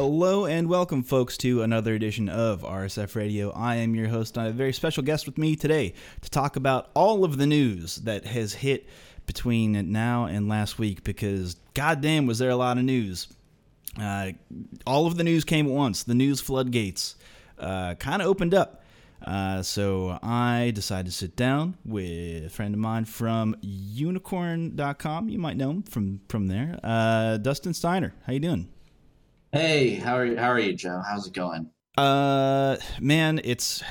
Hello and welcome, folks, to another edition of RSF Radio. I am your host, and I have a very special guest with me today to talk about all of the news that has hit between now and last week, because goddamn was there a lot of news. All of the news came at once. The news floodgates kind of opened up. So I decided to sit down with a friend of mine from Unikrn.com. You might know him from there. Dustin Steiner, how you doing? Hey, how are you, Joe? How's it going? Man, it's...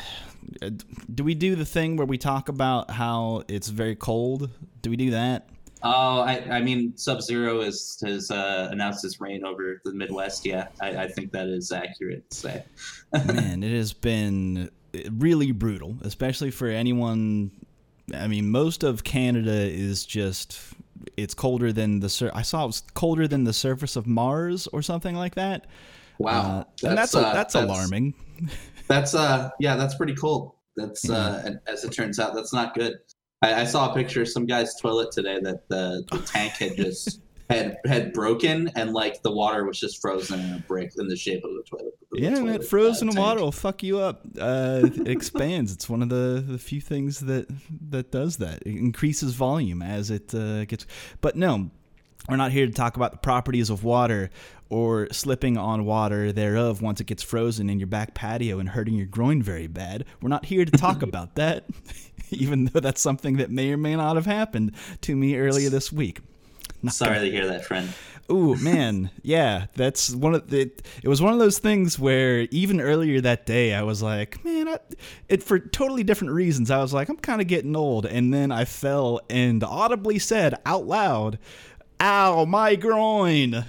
Do we do the thing where we talk about how it's very cold? Do we do that? Oh, I mean, Sub-Zero has announced his reign over the Midwest. Yeah, I think that is accurate to say. Man, it has been really brutal, especially for anyone. I mean, most of Canada is just... It's colder than I saw it was colder than the surface of Mars or something like that. Wow, that's alarming. Yeah, that's pretty cold. That's as it turns out, that's not good. I saw a picture of some guy's toilet today that the tank had just had broken, and like the water was just frozen in a brick in the shape of the toilet. That frozen water will fuck you up. It expands. It's one of the few things that does that. It increases volume as it gets. But no, we're not here to talk about the properties of water or slipping on water thereof once it gets frozen in your back patio and hurting your groin very bad. We're not here to talk about that, even though that's something that may or may not have happened to me earlier this week. Sorry to hear that, friend. Ooh, man. Yeah, that's one of the... It was one of those things where even earlier that day, I was like, man, for totally different reasons, I was like, I'm kind of getting old. And then I fell and audibly said out loud, ow, my groin.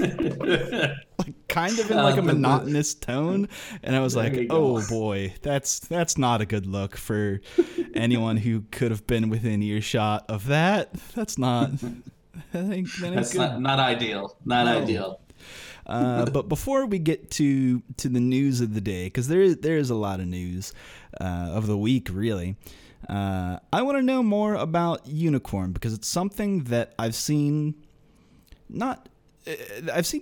Like, kind of in like a monotonous tone. And I was like, oh boy, that's not a good look for anyone who could have been within earshot of that. That's not... That's good. Not ideal. Not ideal. But before we get to the news of the day, because there is a lot of news of the week, really, I want to know more about Unikrn, because it's something that I've seen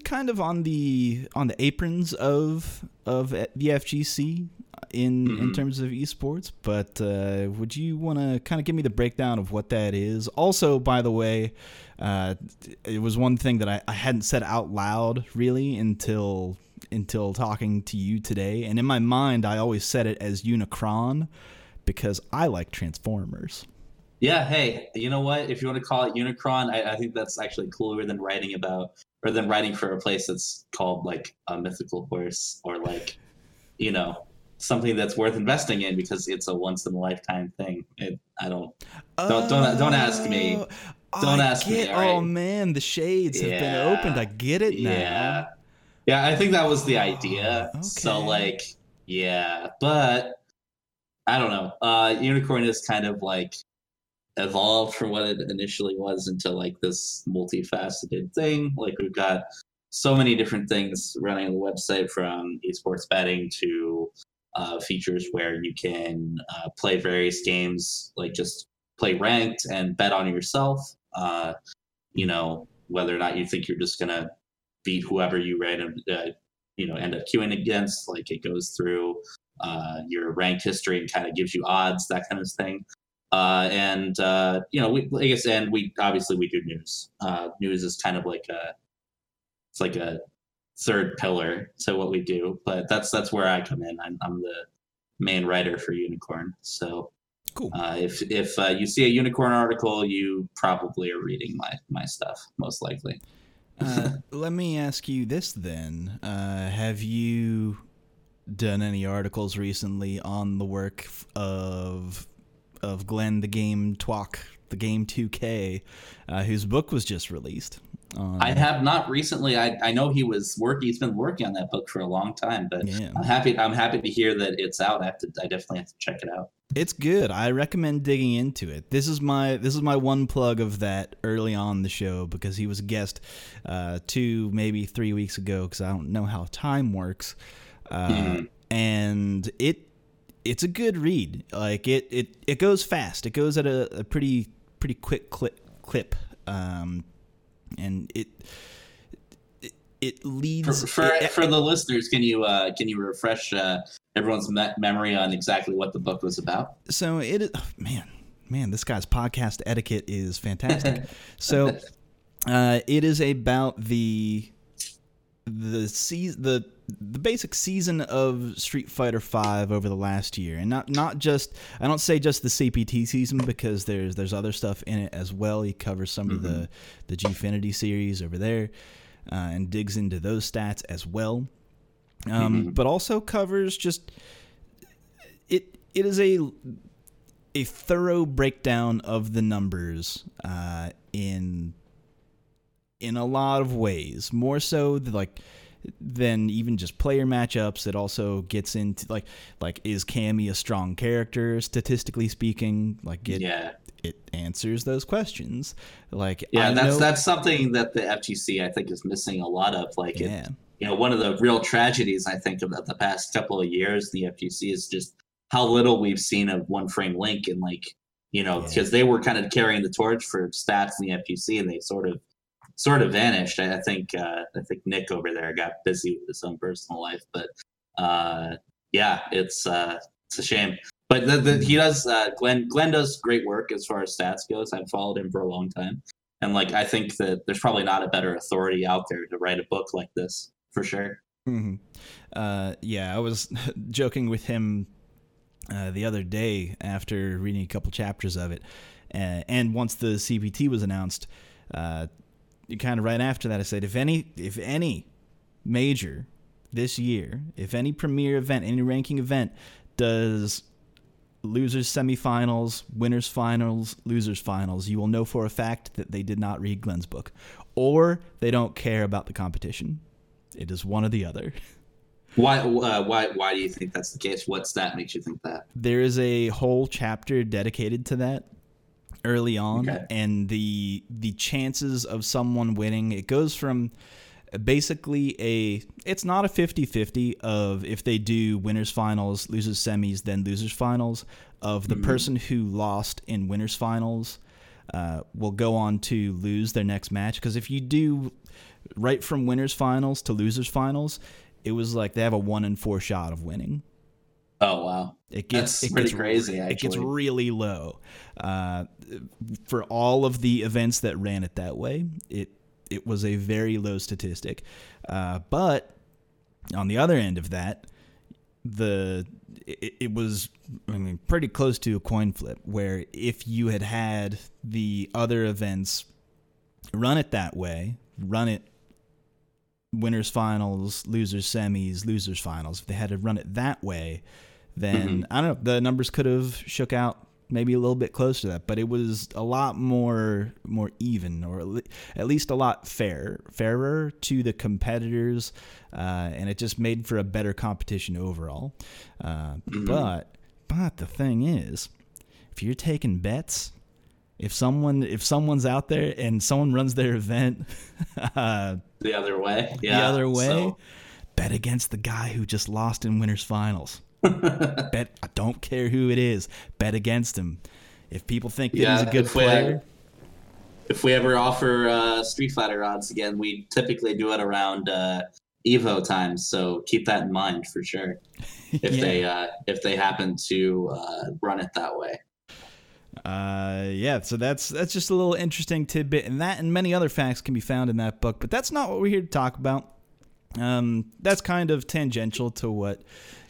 kind of on the aprons of the FGC in terms of esports. But would you want to kind of give me the breakdown of what that is? Also, by the way, it was one thing that I hadn't said out loud really until talking to you today, and in my mind I always said it as Unikrn because I like Transformers. Yeah, hey, you know what? If you want to call it Unikrn, I think that's actually cooler than writing for a place that's called like a mythical horse or like, you know, something that's worth investing in, because it's a once in a lifetime thing. Don't ask me. Don't ask me. All right? Oh man, the shades have been opened. I get it now. Yeah, I think that was the idea. Okay. So like, yeah, but I don't know. Unikrn is kind of like evolved from what it initially was into like this multifaceted thing. Like we've got so many different things running on the website, from esports betting to features where you can play various games, like just play ranked and bet on yourself, you know, whether or not you think you're just going to beat whoever you end up queuing against. Like it goes through your ranked history and kind of gives you odds, that kind of thing. We obviously we do news. News is kind of like it's like a third pillar to what we do, but that's where I come in. I'm the main writer for Unikrn. So cool. If you see a Unikrn article, you probably are reading my stuff, most likely. Let me ask you this then. Have you done any articles recently on the work of Glenn the Game 2K, whose book was just released? I have not recently. I know he's been working on that book for a long time, but yeah. I'm happy to hear that it's out. I definitely have to check it out. It's good. I recommend digging into it. This is my one plug of that early on the show, because he was a guest 2, maybe 3 weeks ago, because I don't know how time works. And it's a good read. Like it goes fast. It goes at a pretty quick clip. And it it leads for the listeners. Can you refresh everyone's memory on exactly what the book was about? So it, man, this guy's podcast etiquette is fantastic. So it is about the basic season of Street Fighter V over the last year, and not just, I don't say just the CPT season, because there's other stuff in it as well. He covers some of the Gfinity series over there, and digs into those stats as well. But also covers just it is a thorough breakdown of the numbers in a lot of ways, more so than even just player matchups. It also gets into like is Cammy a strong character statistically speaking? It answers those questions. That's something that the FGC I think is missing a lot of. One of the real tragedies I think about the past couple of years, the FGC, is just how little we've seen of One Frame Link, and because they were kind of carrying the torch for stats in the FGC, and they sort of vanished. I think Nick over there got busy with his own personal life, but it's a shame. But he does Glenn does great work as far as stats goes. I've followed him for a long time, and I think that there's probably not a better authority out there to write a book like this for sure. I was joking with him the other day after reading a couple chapters of it, and once the CPT was announced, kind of right after that, I said, if any major this year, if any premier event, any ranking event does losers semifinals, winners finals, losers finals, you will know for a fact that they did not read Glenn's book, or they don't care about the competition. It is one or the other. Why do you think that's the case? What stat makes you think that? There is a whole chapter dedicated to that early on, and the chances of someone winning, it goes from basically it's not a 50-50 of if they do winners finals, losers semis, then losers finals, of the person who lost in winners finals will go on to lose their next match. Because if you do right from winners finals to losers finals, it was like they have a 1 in 4 shot of winning. Oh wow! That's pretty crazy. Actually, it gets really low for all of the events that ran it that way. It was a very low statistic, but on the other end of that, it was pretty close to a coin flip. Where if you had the other events run it that way, winners finals, losers semis, losers finals, if they had to run it that way, then I don't know, the numbers could have shook out maybe a little bit close to that, but it was a lot more even, or at least a lot fairer to the competitors, and it just made for a better competition overall. But the thing is, if you're taking bets, if someone's out there and someone runs their event the other way, so bet against the guy who just lost in winners finals. Bet, I don't care who it is, bet against him. If people think that he's a good player, if we ever offer Street Fighter odds again, we typically do it around Evo time, so keep that in mind for sure. If they happen to run it that way. So that's just a little interesting tidbit, and that and many other facts can be found in that book, but that's not what we're here to talk about. That's kind of tangential to what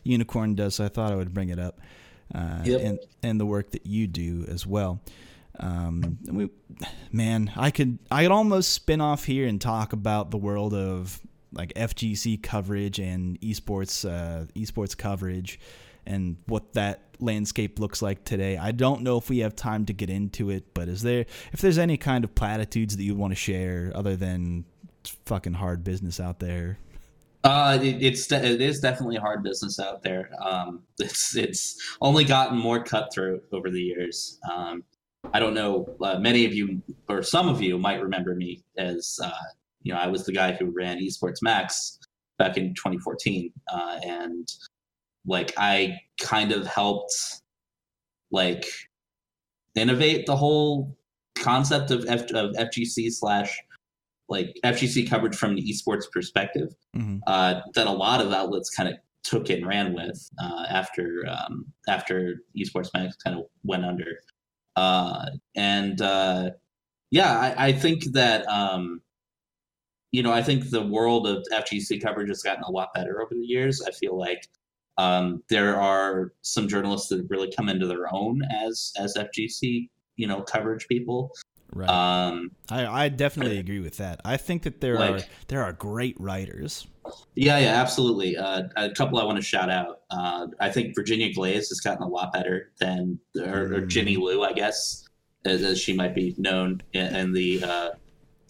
Unikrn does, so I thought I would bring it up. And the work that you do as well. I could almost spin off here and talk about the world of FGC coverage and esports coverage, and what that landscape looks like today. I don't know if we have time to get into it, but if there's any kind of platitudes that you want to share, other than it's fucking hard business out there. It is definitely hard business out there. It's only gotten more cutthroat over the years. I don't know, many of you or some of you might remember me as I was the guy who ran Esports Max back in 2014, and I kind of helped innovate the whole concept of FGC / like FGC coverage from the esports perspective, that a lot of outlets kind of took and ran with after esports mag kind of went under. I think that I think the world of FGC coverage has gotten a lot better over the years. I feel like there are some journalists that have really come into their own as FGC coverage people. Right. I definitely agree with that. I think that there are great writers. Yeah, absolutely. A couple I want to shout out. I think Virginia Glaze has gotten a lot better than, or Jenny Liu, I guess, as she might be known in the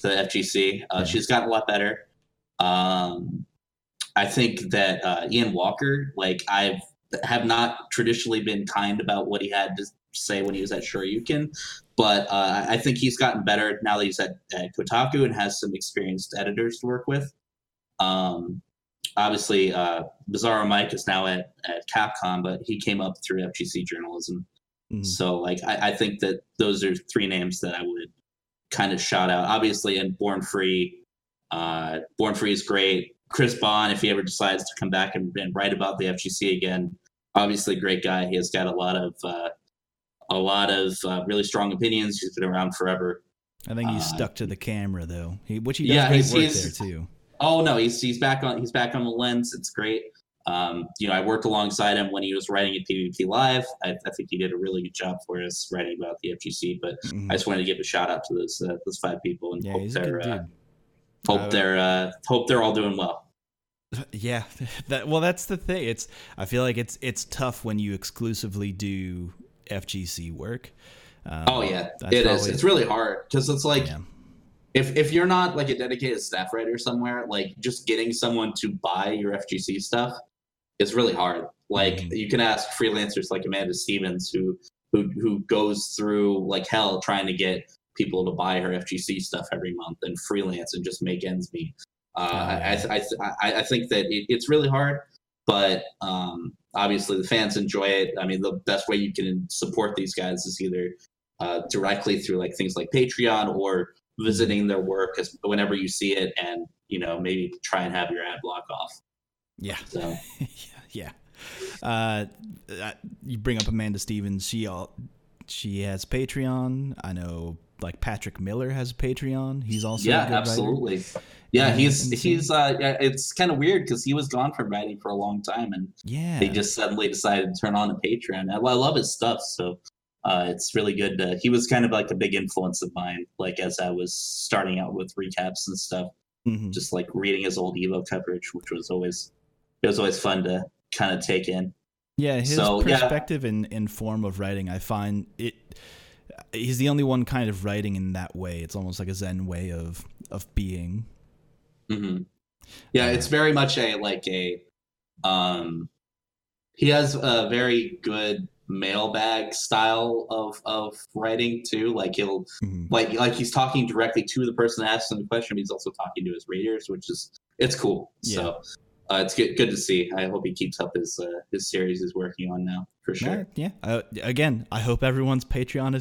FGC. She's gotten a lot better. I think that Ian Walker, I have not traditionally been kind about what he had to say when he was at Shoryuken, but I think he's gotten better now that he's at Kotaku and has some experienced editors to work with. Obviously, Bizarro Mike is now at Capcom, but he came up through FGC journalism. Mm-hmm. So, I think that those are three names that I would kind of shout out. Obviously, and Born Free is great. Chris Bond, if he ever decides to come back and write about the FGC again, obviously great guy. He has got a lot of really strong opinions. He's been around forever. I think he's stuck to the camera though. He does great work there too. Oh no, he's back on the lens. It's great. I worked alongside him when he was writing at PvP Live. I think he did a really good job for us writing about the FGC. But I just wanted to give a shout out to those five people and hope they're all doing well. Yeah, that's the thing. I feel like it's tough when you exclusively do FGC work. It is. It's really hard because it's if you're not a dedicated staff writer somewhere, just getting someone to buy your FGC stuff is really hard. You can ask freelancers like Amanda Stevens who goes through hell trying to get people to buy her FGC stuff every month and freelance and just make ends meet. I think that it's really hard, but obviously the fans enjoy it. I mean, the best way you can support these guys is either directly through things like Patreon or visiting their work whenever you see it and, maybe try and have your ad block off. Yeah. So. Yeah. You bring up Amanda Stevens. She has Patreon. I know Patrick Miller has a Patreon. He's also a good absolutely writer. Yeah, it's kind of weird because he was gone from writing for a long time and they just suddenly decided to turn on a Patreon. I love his stuff, so it's really good. He was kind of a big influence of mine, as I was starting out with recaps and stuff, just reading his old Evo coverage, which was always fun to kind of take in. Yeah, his perspective in form of writing, I find it. He's the only one kind of writing in that way. It's almost like a Zen way of being. Mm-hmm. Yeah, it's very much he has a very good mailbag style of writing too. He'll he's talking directly to the person that asks him the question, but he's also talking to his readers, which is cool. Yeah. So it's good to see. I hope he keeps up his series he's working on now for sure. Yeah. Again, I hope everyone's Patreon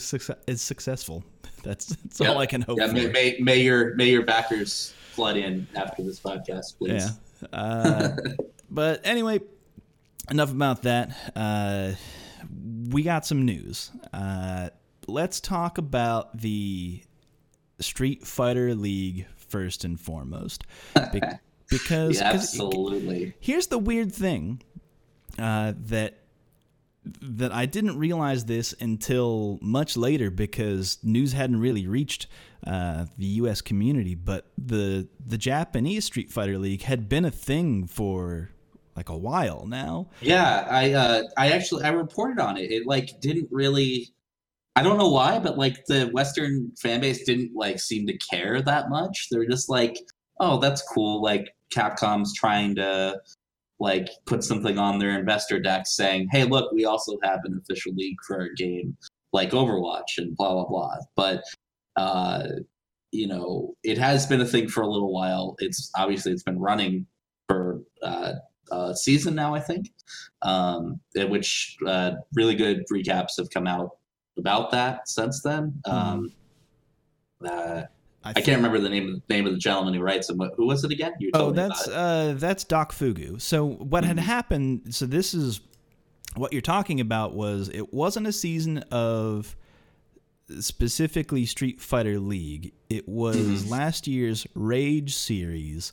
is successful. That's all I can hope for. May your backers flood in after this podcast, please. Yeah. But anyway, enough about that. We got some news. Let's talk about the Street Fighter League first and foremost. Because absolutely. Here's the weird thing that I didn't realize this until much later because news hadn't really reached the U.S. community, but the Japanese Street Fighter League had been a thing for a while now. Yeah, I reported on it. It didn't really. I don't know why, but the Western fan base didn't seem to care that much. They were just oh, that's cool. Capcom's trying to put something on their investor deck saying, hey, look, we also have an official league for our game, like Overwatch and blah, blah, blah. But, it has been a thing for a little while. It's been running for a season now, I think, which really good recaps have come out about that since then. I can't remember the name of the gentleman who writes them. Who was it again? You told me that's about it. That's Doc Fugu. So what had happened? So this is what you're talking about. Was it wasn't a season of specifically Street Fighter League. It was last year's Rage series,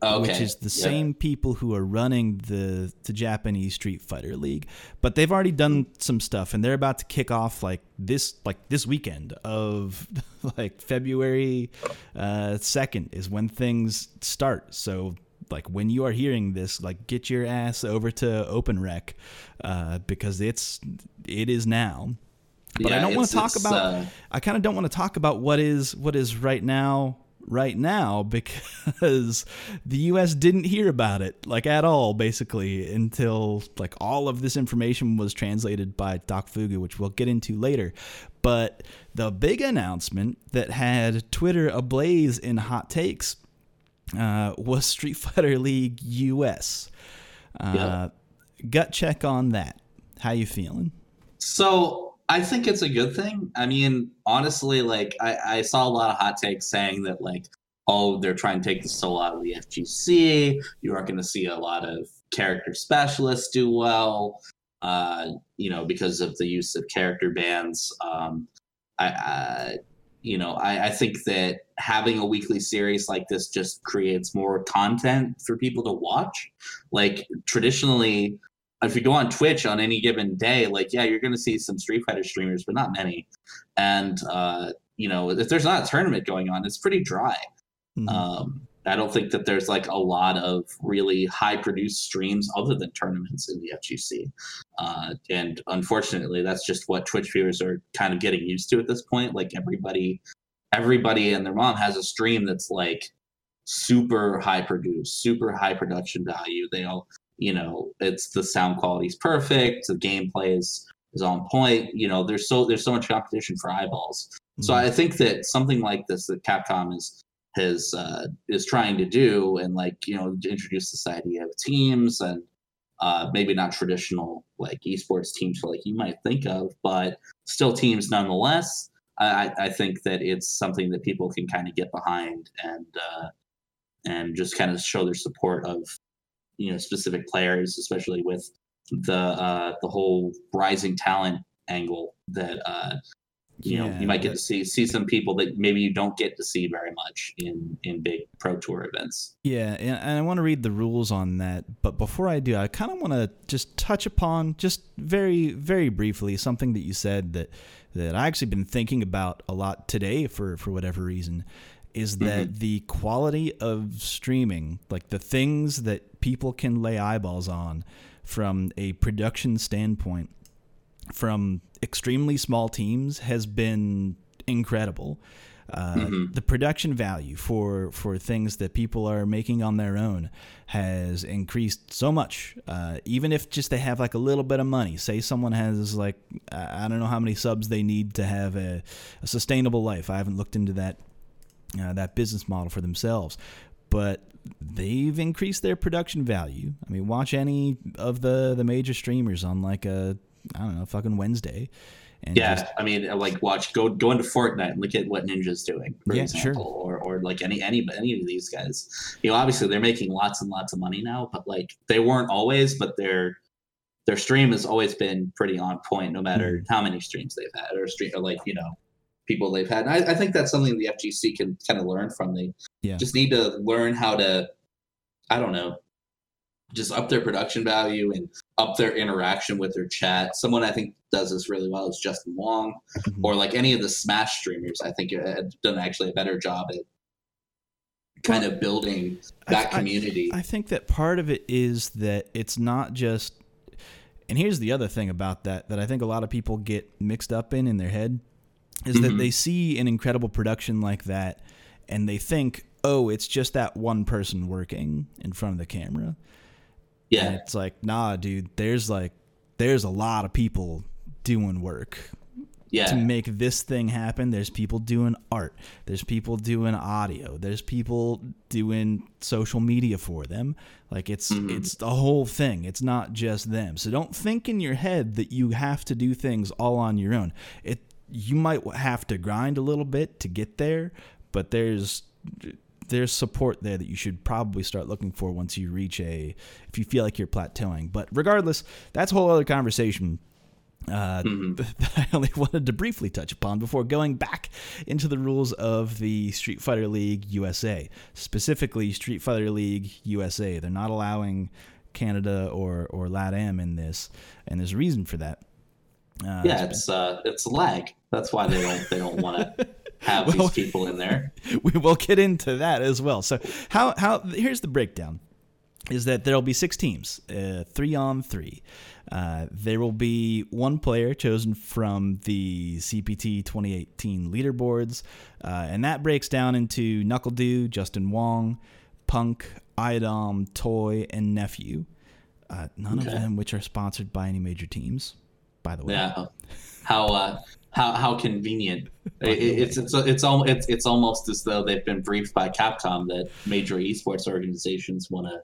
which is the same people who are running the Japanese Street Fighter League. But they've already done some stuff, and they're about to kick off like this weekend of like February 2nd is when things start. So like when you are hearing this, like get your ass over to Open Rec because it is now. But yeah, I don't want to talk about. I kind of don't want to talk about what is right now because the US didn't hear about it like at all basically until like all of this information was translated by Doc Fugu, which we'll get into later. But the big announcement that had Twitter ablaze in hot takes was Street Fighter League US. Gut check on that. How you feeling? So I think it's a good thing. I mean, honestly, like I saw a lot of hot takes saying that like, oh, they're trying to take this so out of the FGC. You aren't going to see a lot of character specialists do well, because of the use of character bans. I think that having a weekly series like this just creates more content for people to watch. Like traditionally, if you go on Twitch on any given day, like, yeah, you're going to see some Street Fighter streamers, but not many. And, if there's not a tournament going on, it's pretty dry. Mm-hmm. I don't think that there's like a lot of really high produced streams other than tournaments in the FGC. And unfortunately, that's just what Twitch viewers are kind of getting used to at this point. Like everybody and their mom has a stream that's like super high produced, super high production value. They all... it's the sound quality is perfect. The gameplay is on point. There's so much competition for eyeballs. Mm-hmm. So I think that something like this that Capcom is trying to do and introduce this idea of teams and maybe not traditional like esports teams like you might think of, but still teams nonetheless. I think that it's something that people can kind of get behind and just kind of show their support of. Specific players, especially with the whole rising talent angle that you might get to see some people that maybe you don't get to see very much in big pro tour events. Yeah, and I want to read the rules on that, but before I do, I kind of want to just touch upon just very very briefly something that you said that I actually been thinking about a lot today for whatever reason. Is that the quality of streaming, like the things that people can lay eyeballs on from a production standpoint from extremely small teams has been incredible. The production value for things that people are making on their own has increased so much. Even if just they have like a little bit of money, say someone has like, I don't know how many subs they need to have a sustainable life. I haven't looked into that business model for themselves, but they've increased their production value. I mean, watch any of the major streamers on like fucking Wednesday. And watch go into Fortnite and look at what Ninja's doing, for example, sure. or like any of these guys. Obviously they're making lots and lots of money now, but like they weren't always. But their stream has always been pretty on point, no matter how many streams they've had or people they've had. And I think that's something the FGC can kind of learn from. They just need to learn how to, just up their production value and up their interaction with their chat. Someone I think does this really well is Justin Wong, or like any of the Smash streamers. I think have done actually a better job at kind of building that community. I think that part of it is that it's not just, and here's the other thing about that I think a lot of people get mixed up in their head. Is that they see an incredible production like that and they think, oh, it's just that one person working in front of the camera. Yeah. And it's like, nah, dude, there's a lot of people doing work to make this thing happen. There's people doing art. There's people doing audio. There's people doing social media for them. Like it's the whole thing. It's not just them. So don't think in your head that you have to do things all on your own. You might have to grind a little bit to get there, but there's support there that you should probably start looking for once you reach if you feel like you're plateauing. But regardless, that's a whole other conversation that I only wanted to briefly touch upon before going back into the rules of the Street Fighter League USA, specifically Street Fighter League USA. They're not allowing Canada or LATAM in this, and there's a reason for that. It's lag. That's why they don't want to have these people in there. We will get into that as well. So how here's the breakdown. Is that there'll be 6 teams, 3-on-3. There will be one player chosen from the CPT 2018 leaderboards, and that breaks down into Knuckle Doo, Justin Wong, Punk, I Dom, Toy, and Nephew. None of them which are sponsored by any major teams, by the way. Yeah. How convenient. It's almost as though they've been briefed by Capcom that major esports organizations want to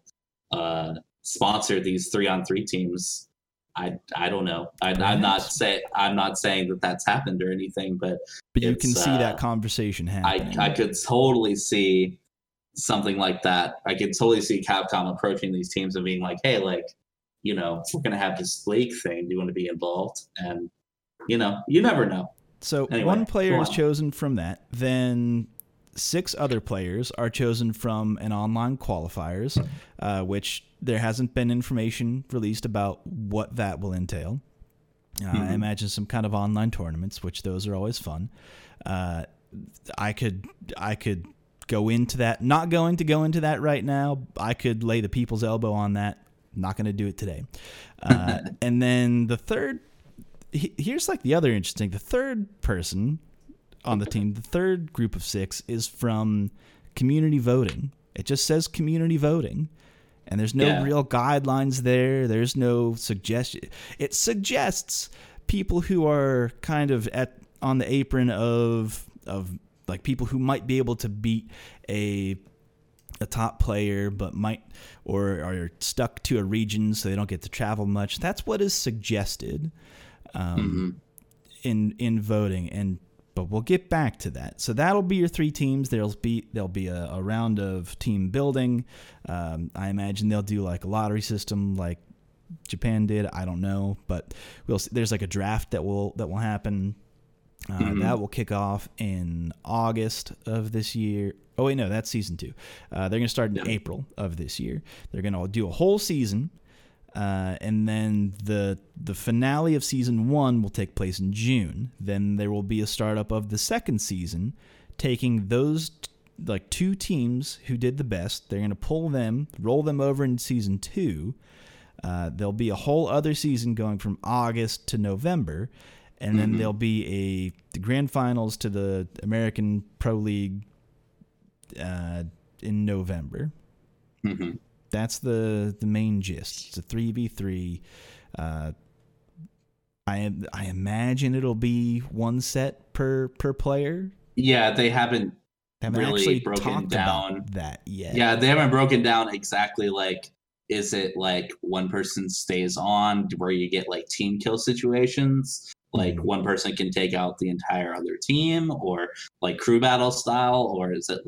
sponsor these 3-on-3 teams. I don't know. I'm not saying that that's happened or anything, but you can see that conversation happening. I could totally see something like that. I could totally see Capcom approaching these teams and being like, "Hey, we're gonna have this league thing. Do you want to be involved?" And you never know. So anyway, one player is chosen from that. Then 6 other players are chosen from an online qualifiers, which there hasn't been information released about what that will entail. I imagine some kind of online tournaments, which those are always fun. I could go into that. Not going to go into that right now. I could lay the people's elbow on that. Not going to do it today. And then the third, here's like the other interesting, the third person on the team, the third group of 6 is from community voting. It just says community voting, and there's no real guidelines there. There's no suggestion. It suggests people who are kind of on the apron of like people who might be able to beat a top player, but might or are stuck to a region, so they don't get to travel much. That's what is suggested in voting and. But we'll get back to that. So that'll be your 3 teams. There'll be a round of team building. I imagine they'll do like a lottery system, like Japan did. I don't know, but we'll see. There's like a draft that will happen. That will kick off in August of this year. Oh wait, no, that's season 2. They're gonna start in April of this year. They're gonna do a whole season, and then the finale of season 1 will take place in June. Then there will be a startup of the second season, taking those 2 teams who did the best. They're going to roll them over in season 2. There'll be a whole other season going from August to November, and then there'll be the grand finals to the American Pro League in November. That's the main gist. It's a 3v3. I imagine it'll be 1 set per player. Yeah, they haven't really broken down that yet. Yeah, they haven't broken down exactly is it one person stays on where you get team kill situations? One person can take out the entire other team, or crew battle style, or is it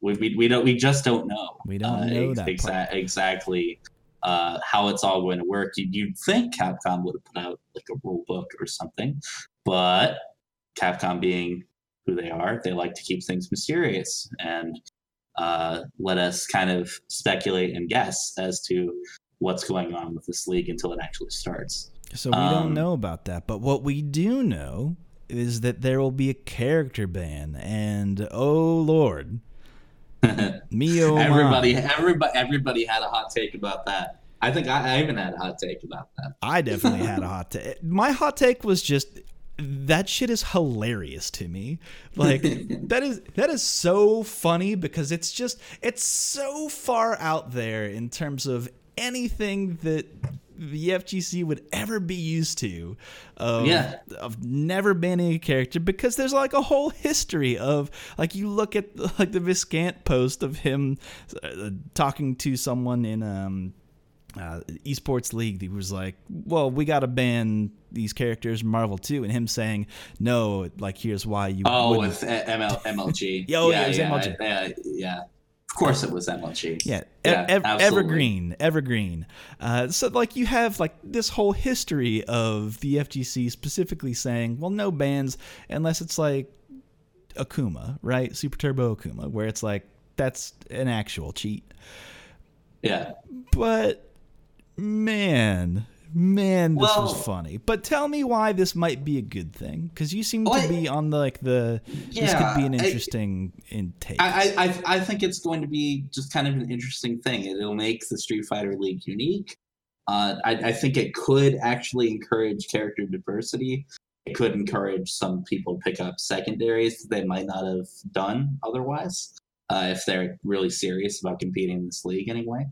we just don't know. We don't know exactly how it's all going to work. You'd think Capcom would have put out a rule book or something, but Capcom being who they are, they like to keep things mysterious and let us kind of speculate and guess as to what's going on with this league until it actually starts. So we don't know about that, but what we do know is that there will be a character ban, and oh Lord, me oh my. Everybody had a hot take about that. I think I even had a hot take about that. I definitely had a hot take. My hot take was just that shit is hilarious to me. That is so funny because it's so far out there in terms of anything that the FGC would ever be used to of never banning a character, because there's a whole history of you look at the Viscant post of him talking to someone in esports league, he was like, well, we got to ban these characters, Marvel 2, and him saying, no, like, here's why you wouldn't. It's MLG. Oh, yeah, it was MLG. Yeah. Of course it was MLG. Yeah. Evergreen. So, like, you have, like, this whole history of the FGC specifically saying, well, no bans unless it's, like, Akuma, right? Super Turbo Akuma, where it's like, that's an actual cheat. Yeah. But, man, this was funny. But tell me why this might be a good thing, because you seem to be on this could be an interesting intake. I think it's going to be just kind of an interesting thing. It'll make the Street Fighter League unique. I think it could actually encourage character diversity. It could encourage some people to pick up secondaries that they might not have done otherwise, if they're really serious about competing in this league anyway.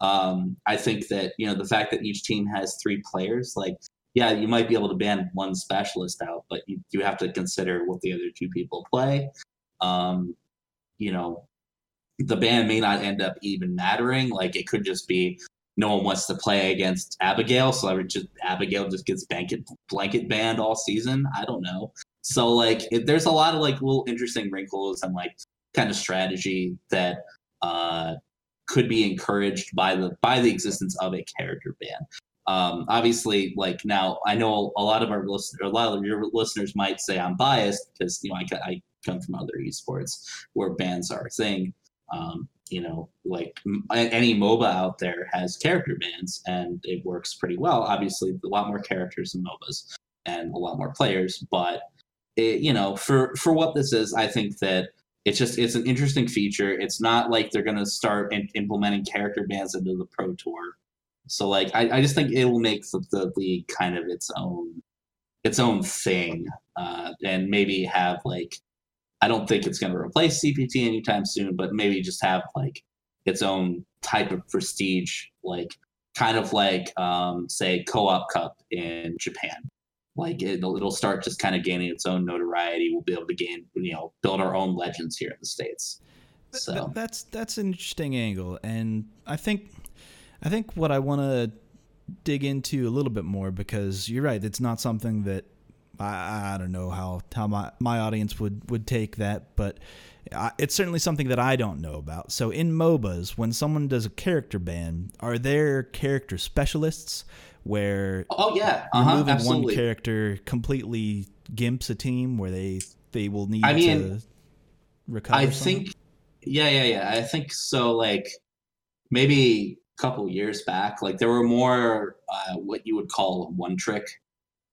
I think that, you know, the fact that each team has three players, like, yeah, you might be able to ban one specialist out, but you have to consider what the other two people play. You know, the ban may not end up even mattering. Like, it could just be no one wants to play against Abigail, so Abigail just gets blanket banned all season. I don't know. So, like, there's a lot of, like, little interesting wrinkles and, like, kind of strategy that could be encouraged by the existence of a character ban. Obviously, like, now I know a lot of your listeners might say I'm biased because, you know, I come from other esports where bans are a thing. You know, like, any MOBA out there has character bans, and it works pretty well. Obviously, a lot more characters in MOBAs and a lot more players, but it, you know, for what this is, I think that it's an interesting feature. It's not like they're going to start implementing character bans into the Pro Tour. So, like, I just think it will make the league kind of its own thing, and maybe have, like, I don't think it's going to replace CPT anytime soon, but maybe just have, like, its own type of prestige, like, kind of like, say, Co-op Cup in Japan. Like, it'll start just kind of gaining its own notoriety. We'll be able to gain, you know, build our own legends here in the States. So that's an interesting angle, and I think what I want to dig into a little bit more, because you're right, it's not something that I don't know how my audience would take that, but it's certainly something that I don't know about. So in MOBAs, when someone does a character ban, are there character specialists? Where removing one character completely gimps a team, where they will need to recover. I think so. Like, maybe a couple years back, like, there were more what you would call one trick.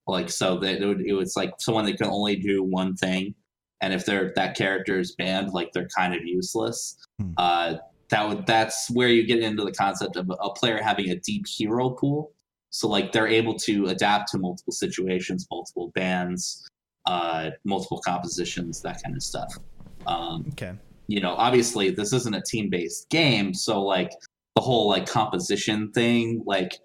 Like, so that it was like someone that can only do one thing, and if that character is banned, like, they're kind of useless. That's where you get into the concept of a player having a deep hero pool. So, like, they're able to adapt to multiple situations, multiple bans, multiple compositions, that kind of stuff. You know, obviously, this isn't a team-based game, so, like, the whole, like, composition thing, like,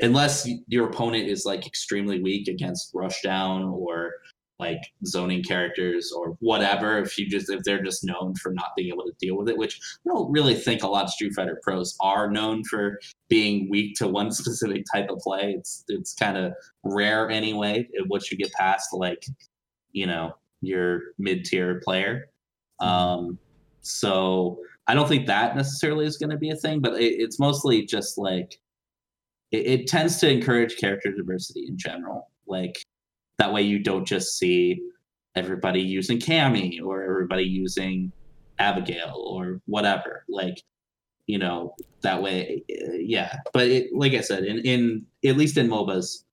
unless your opponent is, like, extremely weak against rushdown or, like, zoning characters or whatever, if they're just known for not being able to deal with it, which I don't really think a lot of Street Fighter pros are known for being weak to one specific type of play. It's kind of rare anyway, once you get past, like, you know, your mid-tier player. So I don't think that necessarily is going to be a thing, but it's mostly just, like, it tends to encourage character diversity in general. Like, that way you don't just see everybody using Cammy or everybody using Abigail or whatever. Like, you know, that way, yeah. But like I said, in at least in MOBAs,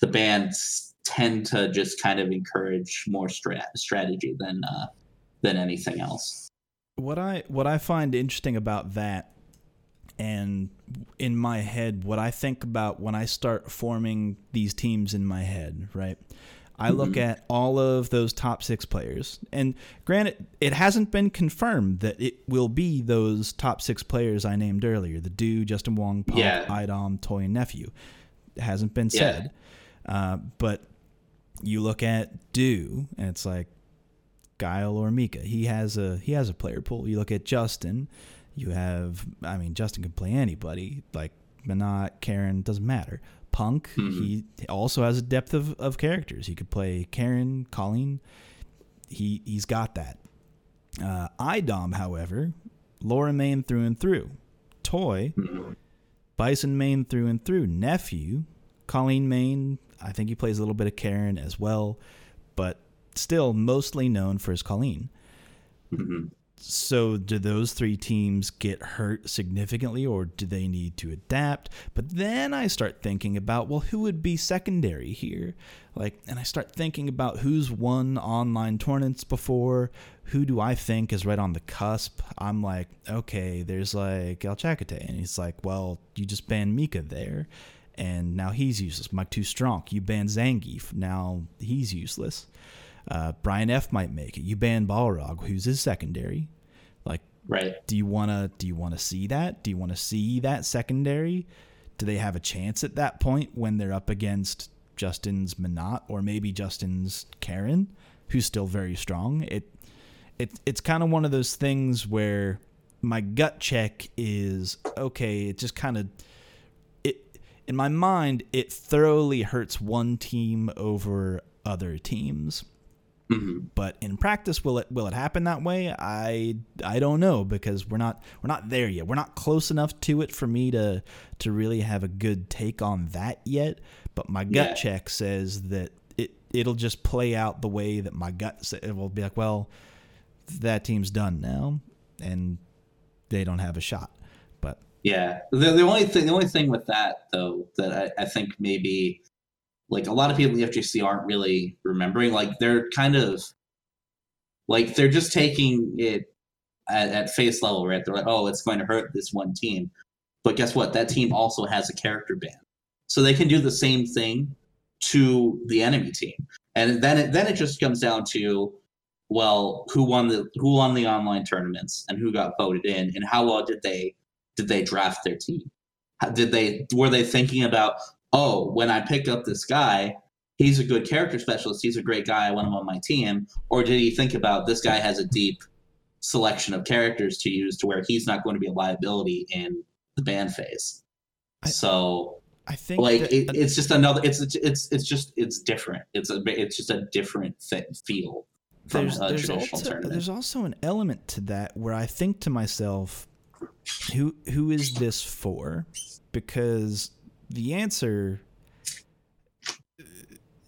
the bans tend to just kind of encourage more strategy than anything else. What I find interesting about that, and in my head, what I think about when I start forming these teams in my head, right? I look at all of those top 6 players, and granted, it hasn't been confirmed that it will be those top 6 players I named earlier, the Dude, Justin Wong, Punk, I Dom, Toy, and Nephew. It hasn't been said. But you look at Do, and it's like Guile or Mika. He has a player pool. You look at Justin. You have, I mean, Justin can play anybody. Like, but not Karen. Doesn't matter. Punk, he also has a depth of characters. He could play Karen, Colleen. He's got that. I Dom, however, Laura main through and through. Toy, Bison main through and through. Nephew, Colleen main. I think he plays a little bit of Karen as well, but still mostly known for his Colleen. So do those three teams get hurt significantly, or do they need to adapt? But then I start thinking about, well, who would be secondary here? Like, and I start thinking about who's won online tournaments before. Who do I think is right on the cusp? I'm like, okay, there's like El Chacate. And he's like, well, you just banned Mika there, and now he's useless. I'm like, too strong. You banned Zangief. Now he's useless. Brian F might make it. You ban Balrog, who's his secondary. Like, right. Do you wanna see that? Do you wanna see that secondary? Do they have a chance at that point when they're up against Justin's Minot or maybe Justin's Karen, who's still very strong? It's kind of one of those things where my gut check is okay. It just kind of in my mind it thoroughly hurts one team over other teams. But in practice, will it happen that way? I don't know, because we're not there yet. We're not close enough to it for me to really have a good take on that yet. But my gut check says that it'll just play out the way that my gut says. It will be like, well, that team's done now, and they don't have a shot. But yeah, the only thing with that though that I think maybe. Like, a lot of people in the FGC aren't really remembering. Like, they're kind of, like, they're just taking it at face level, right? They're like, oh, it's going to hurt this one team. But guess what? That team also has a character ban. So they can do the same thing to the enemy team. And then it just comes down to, well, who won the online tournaments and who got voted in, and how well did they draft their team? Were they thinking about, oh, when I picked up this guy, he's a good character specialist. He's a great guy. I want him on my team. Or did he think about, this guy has a deep selection of characters to use to where he's not going to be a liability in the ban phase? I think like it's just another. It's different. It's just a different feel from a traditional tournament. There's also an element to that where I think to myself, who is this for? Because the answer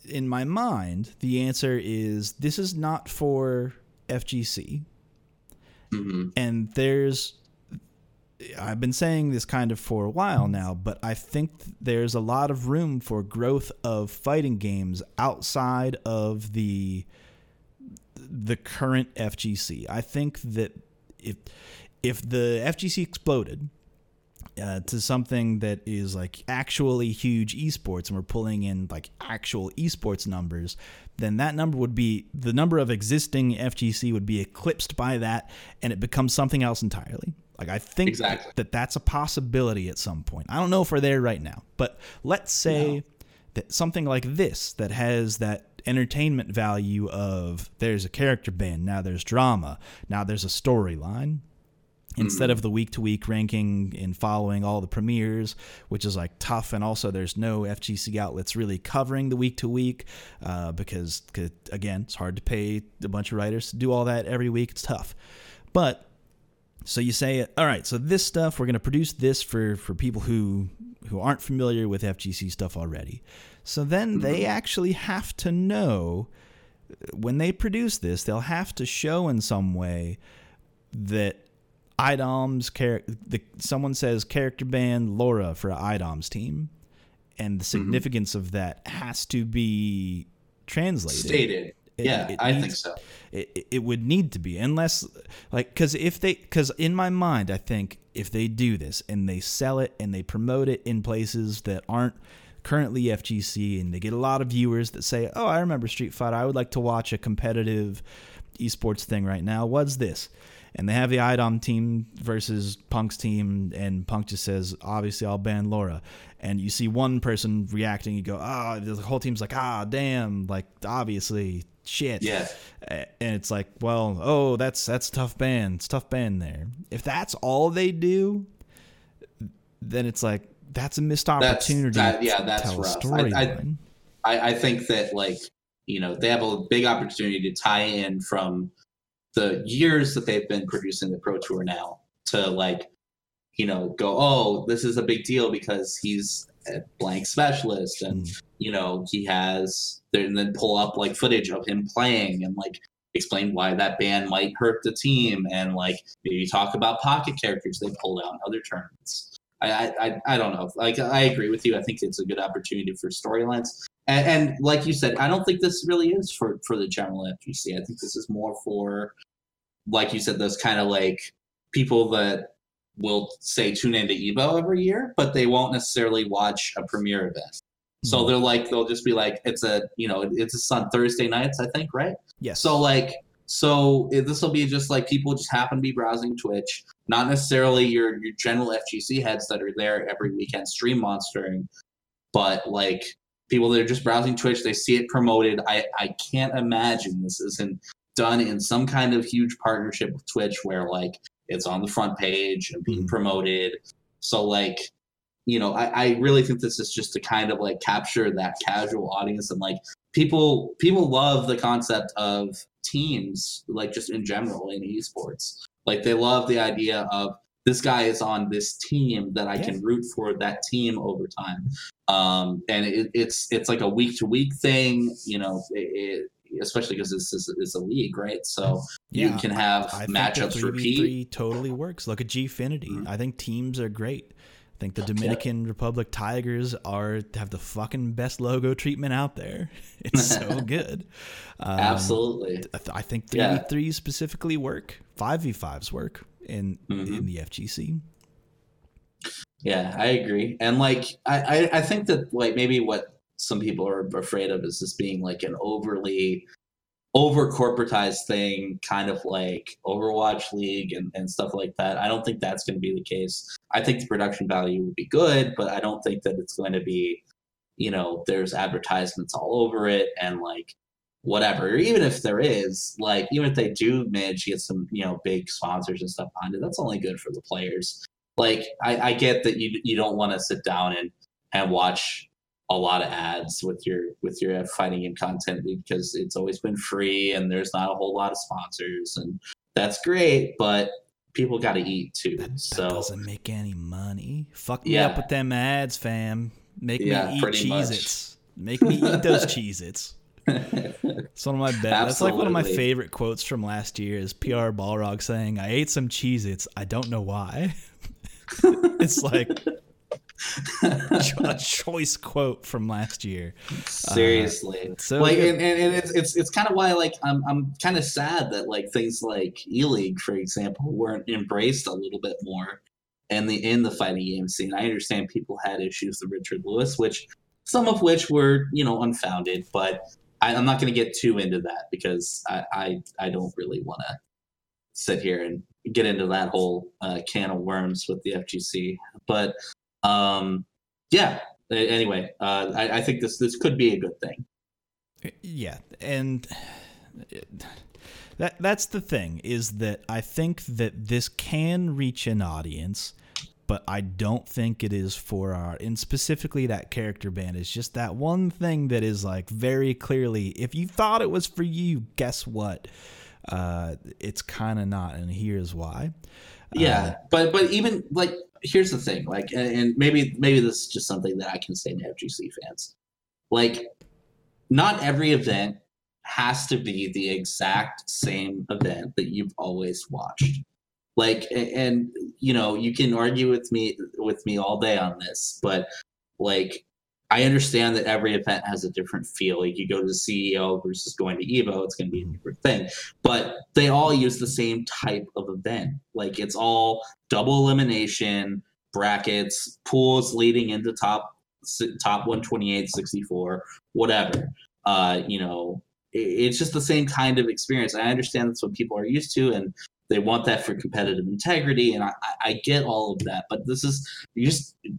is, this is not for FGC. And I've been saying this kind of for a while now, but I think there's a lot of room for growth of fighting games outside of the current FGC. I think that if the FGC exploded to something that is like actually huge esports, and we're pulling in like actual esports numbers, then that number would be, the number of existing FGC would be eclipsed by that, and it becomes something else entirely. Like, I think exactly. that's a possibility at some point. I don't know if we're there right now, but let's say that something like this that has that entertainment value of, there's a character ban, now there's drama, now there's a storyline. Instead of the week-to-week ranking and following all the premieres, which is like tough, and also there's no FGC outlets really covering the week-to-week because, again, it's hard to pay a bunch of writers to do all that every week. It's tough. But so you say, all right, so this stuff, we're going to produce this for people who aren't familiar with FGC stuff already. So then they actually have to know, when they produce this, they'll have to show in some way that IDOM's someone says character ban Laura for IDOM's team, and the significance of that has to be translated. Stated. I think so. It would need to be, unless, like, because in my mind, I think if they do this and they sell it and they promote it in places that aren't currently FGC, and they get a lot of viewers that say, oh, I remember Street Fighter. I would like to watch a competitive esports thing right now. What's this? And they have the IDOM team versus Punk's team, and Punk just says, obviously, I'll ban Laura. And you see one person reacting, you go, the whole team's like, damn, like, obviously, shit. Yeah. And it's like, well, that's a tough ban. It's a tough ban there. If that's all they do, then it's like, that's a missed opportunity. That's rough. I think that, like, you know, they have a big opportunity to tie in from the years that they've been producing the Pro Tour now to, like, you know, go, oh, this is a big deal because he's a blank specialist, and you know, he has, and then pull up like footage of him playing and like explain why that ban might hurt the team, and like maybe talk about pocket characters they pulled out in other tournaments. I don't know. Like, I agree with you. I think it's a good opportunity for storylines. And like you said, I don't think this really is for the general FGC. I think this is more for, like you said, those kind of like people that will say tune into Evo every year, but they won't necessarily watch a premiere event. So they're like, they'll just be like, it's a, you know, it's on Thursday nights, I think, right? Yes. So like, so this will be just like people just happen to be browsing Twitch, not necessarily your general FGC heads that are there every weekend stream monstering, but like people that are just browsing Twitch, they see it promoted. I can't imagine this isn't done in some kind of huge partnership with Twitch where like it's on the front page and being promoted. So like, you know, I really think this is just to kind of like capture that casual audience, and like people love the concept of teams, like just in general in esports. Like they love the idea of this guy is on this team that I can root for that team over time. And it's like a week to week thing, you know, especially because this is a league, right? So you can have matchups repeat. 3v3 totally works. Look at Gfinity. I think teams are great. I think the Dominican Republic Tigers have the fucking best logo treatment out there. It's so good. Absolutely. I think 3v3s specifically work. 5v5s work in the FGC. Yeah, I agree. And like, I think that like maybe what some people are afraid of is this being like an over corporatized thing, kind of like Overwatch League and stuff like that. I don't think that's going to be the case. I think the production value will be good, but I don't think that it's going to be, you know, there's advertisements all over it and like whatever. Or even if there is, like, even if they do manage to get some, you know, big sponsors and stuff behind it, that's only good for the players. Like, I get that you don't want to sit down and watch a lot of ads with your fighting game content because it's always been free and there's not a whole lot of sponsors, and that's great, but people got to eat too. That doesn't make any money. Fuck me up with them ads, fam. Make me eat Cheez-Its. Make me eat those Cheez-Its. It's one of my best. That's like one of my favorite quotes from last year is PR Balrog saying, "I ate some Cheez-Its. I don't know why." It's like a choice quote from last year. Seriously. So like, and it's kind of why like I'm kind of sad that like things like E-League, for example, weren't embraced a little bit more in the fighting game scene. I understand people had issues with Richard Lewis, which some of which were, you know, unfounded, but I'm not going to get too into that because I don't really want to sit here and get into that whole can of worms with the FGC. But anyway, I think this could be a good thing. Yeah, and that's the thing, is that I think that this can reach an audience, but I don't think it is for our, and specifically that character ban is just that one thing that is like very clearly, if you thought it was for you, guess what? It's kind of not, and here's why. But even like, here's the thing, like, and maybe this is just something that I can say to FGC fans. Like, not every event has to be the exact same event that you've always watched. Like, and you know, you can argue with me all day on this, but like, I understand that every event has a different feel. Like, you go to the CEO versus going to Evo, it's going to be a different thing. But they all use the same type of event. Like, it's all double elimination, brackets, pools leading into top 128, 64, whatever. You know, it's just the same kind of experience. I understand that's what people are used to, and they want that for competitive integrity, and I get all of that. But this is, you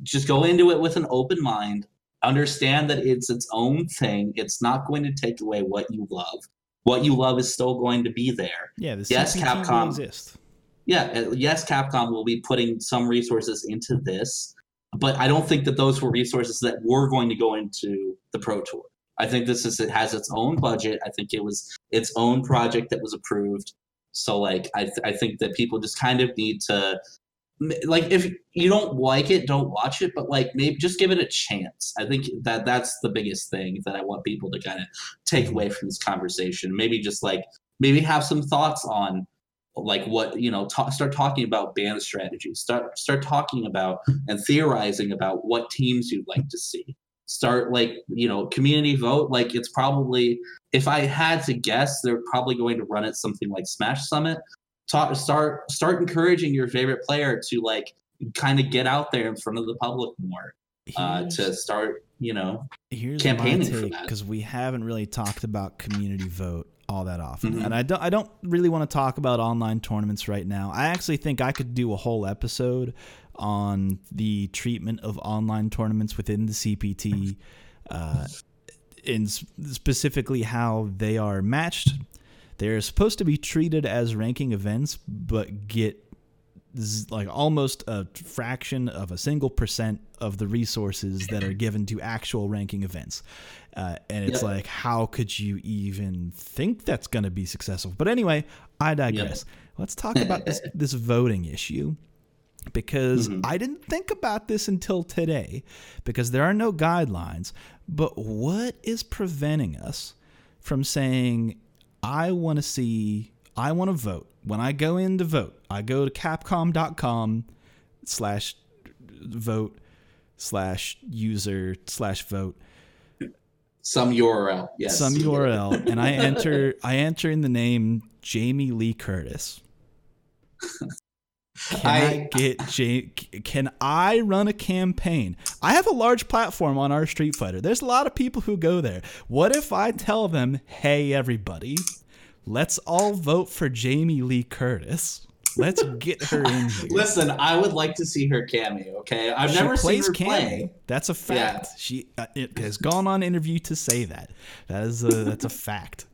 just go into it with an open mind. Understand that it's its own thing. It's not going to take away what you love. What you love is still going to be there. Yeah, Capcom will exist. Yeah, yes, Capcom will be putting some resources into this, But I don't think that those were resources that were going to go into the Pro Tour. I think this is, it has its own budget. I think it was its own project that was approved. So like, I think that people just kind of need to, like, if you don't like it, don't watch it, but like maybe just give it a chance. I think that that's the biggest thing that I want people to kind of take away from this conversation. Maybe just like, maybe have some thoughts on like what, you know, start talking about ban strategies, start talking about and theorizing about what teams you'd like to see. Start like, you know, community vote. Like it's probably, if I had to guess, they're probably going to run it something like Smash Summit. Start encouraging your favorite player to like kind of get out there in front of the public more to start, you know, campaigning for that. Because we haven't really talked about community vote all that often. Mm-hmm. And I don't really want to talk about online tournaments right now. I actually think I could do a whole episode on the treatment of online tournaments within the CPT, and specifically how they are matched. They're supposed to be treated as ranking events, but get like almost a fraction of a single % of the resources that are given to actual ranking events. And it's like, how could you even think that's going to be successful? But anyway, I digress. Let's talk about this voting issue. Because I didn't think about this until today, because there are no guidelines. But what is preventing us from saying, I want to vote. When I go in to vote, I go to capcom.com/vote/user/vote. Some URL. Yes. Some URL. And I enter in the name Jamie Lee Curtis. Can I run a campaign? I have a large platform on our Street Fighter. There's a lot of people who go there. What if I tell them, hey, everybody, let's all vote for Jamie Lee Curtis. Let's get her in here. Listen, I would like to see her cameo, okay? I've never seen her play. That's a fact. Yeah. She it has gone on interview to say that. That's a fact.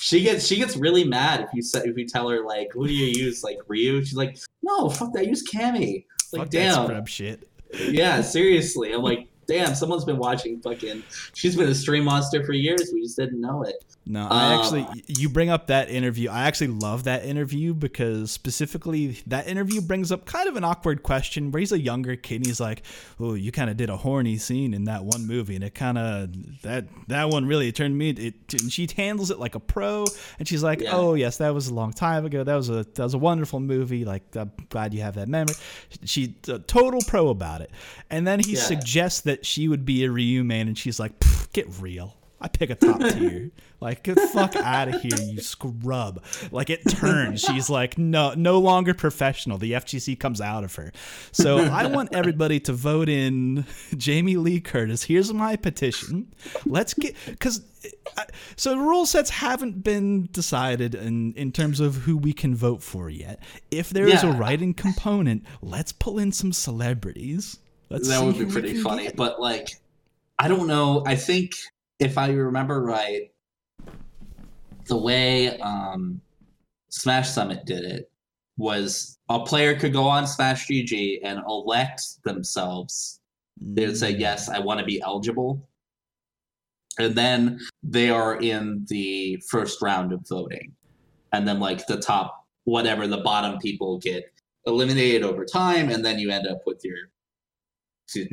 She gets really mad if you tell her like, who do you use, like Ryu? She's like, no, fuck that, use Cammy. It's like, fuck, damn, that scrub shit. Yeah, seriously. I'm like, damn, someone's been watching fucking. She's been a stream monster for years. We just didn't know it. No, you bring up that interview. I actually love that interview because specifically that interview brings up kind of an awkward question where he's a younger kid and he's like, oh, you kind of did a horny scene in that one movie. And it kind of, that one really turned me, and she handles it like a pro. And she's like, oh yes, that was a long time ago. That was a wonderful movie. Like, I'm glad you have that memory. She's a total pro about it. And then he suggests that she would be a Ryu man, and she's like, get real, I pick a top tier, like, get the fuck out of here, you scrub. Like, it turns, she's like, no longer professional, the FGC comes out of her. So I want everybody to vote in Jamie Lee Curtis. Here's my petition. Let's get, because so rule sets haven't been decided in terms of who we can vote for yet. If there is a writing component, let's pull in some celebrities. That would be pretty funny, but like, I don't know. I think if I remember right, the way Smash Summit did it was a player could go on Smash GG and elect themselves. They would say, yes, I want to be eligible. And then they are in the first round of voting. And then like the top, whatever, the bottom people get eliminated over time. And then you end up with your six,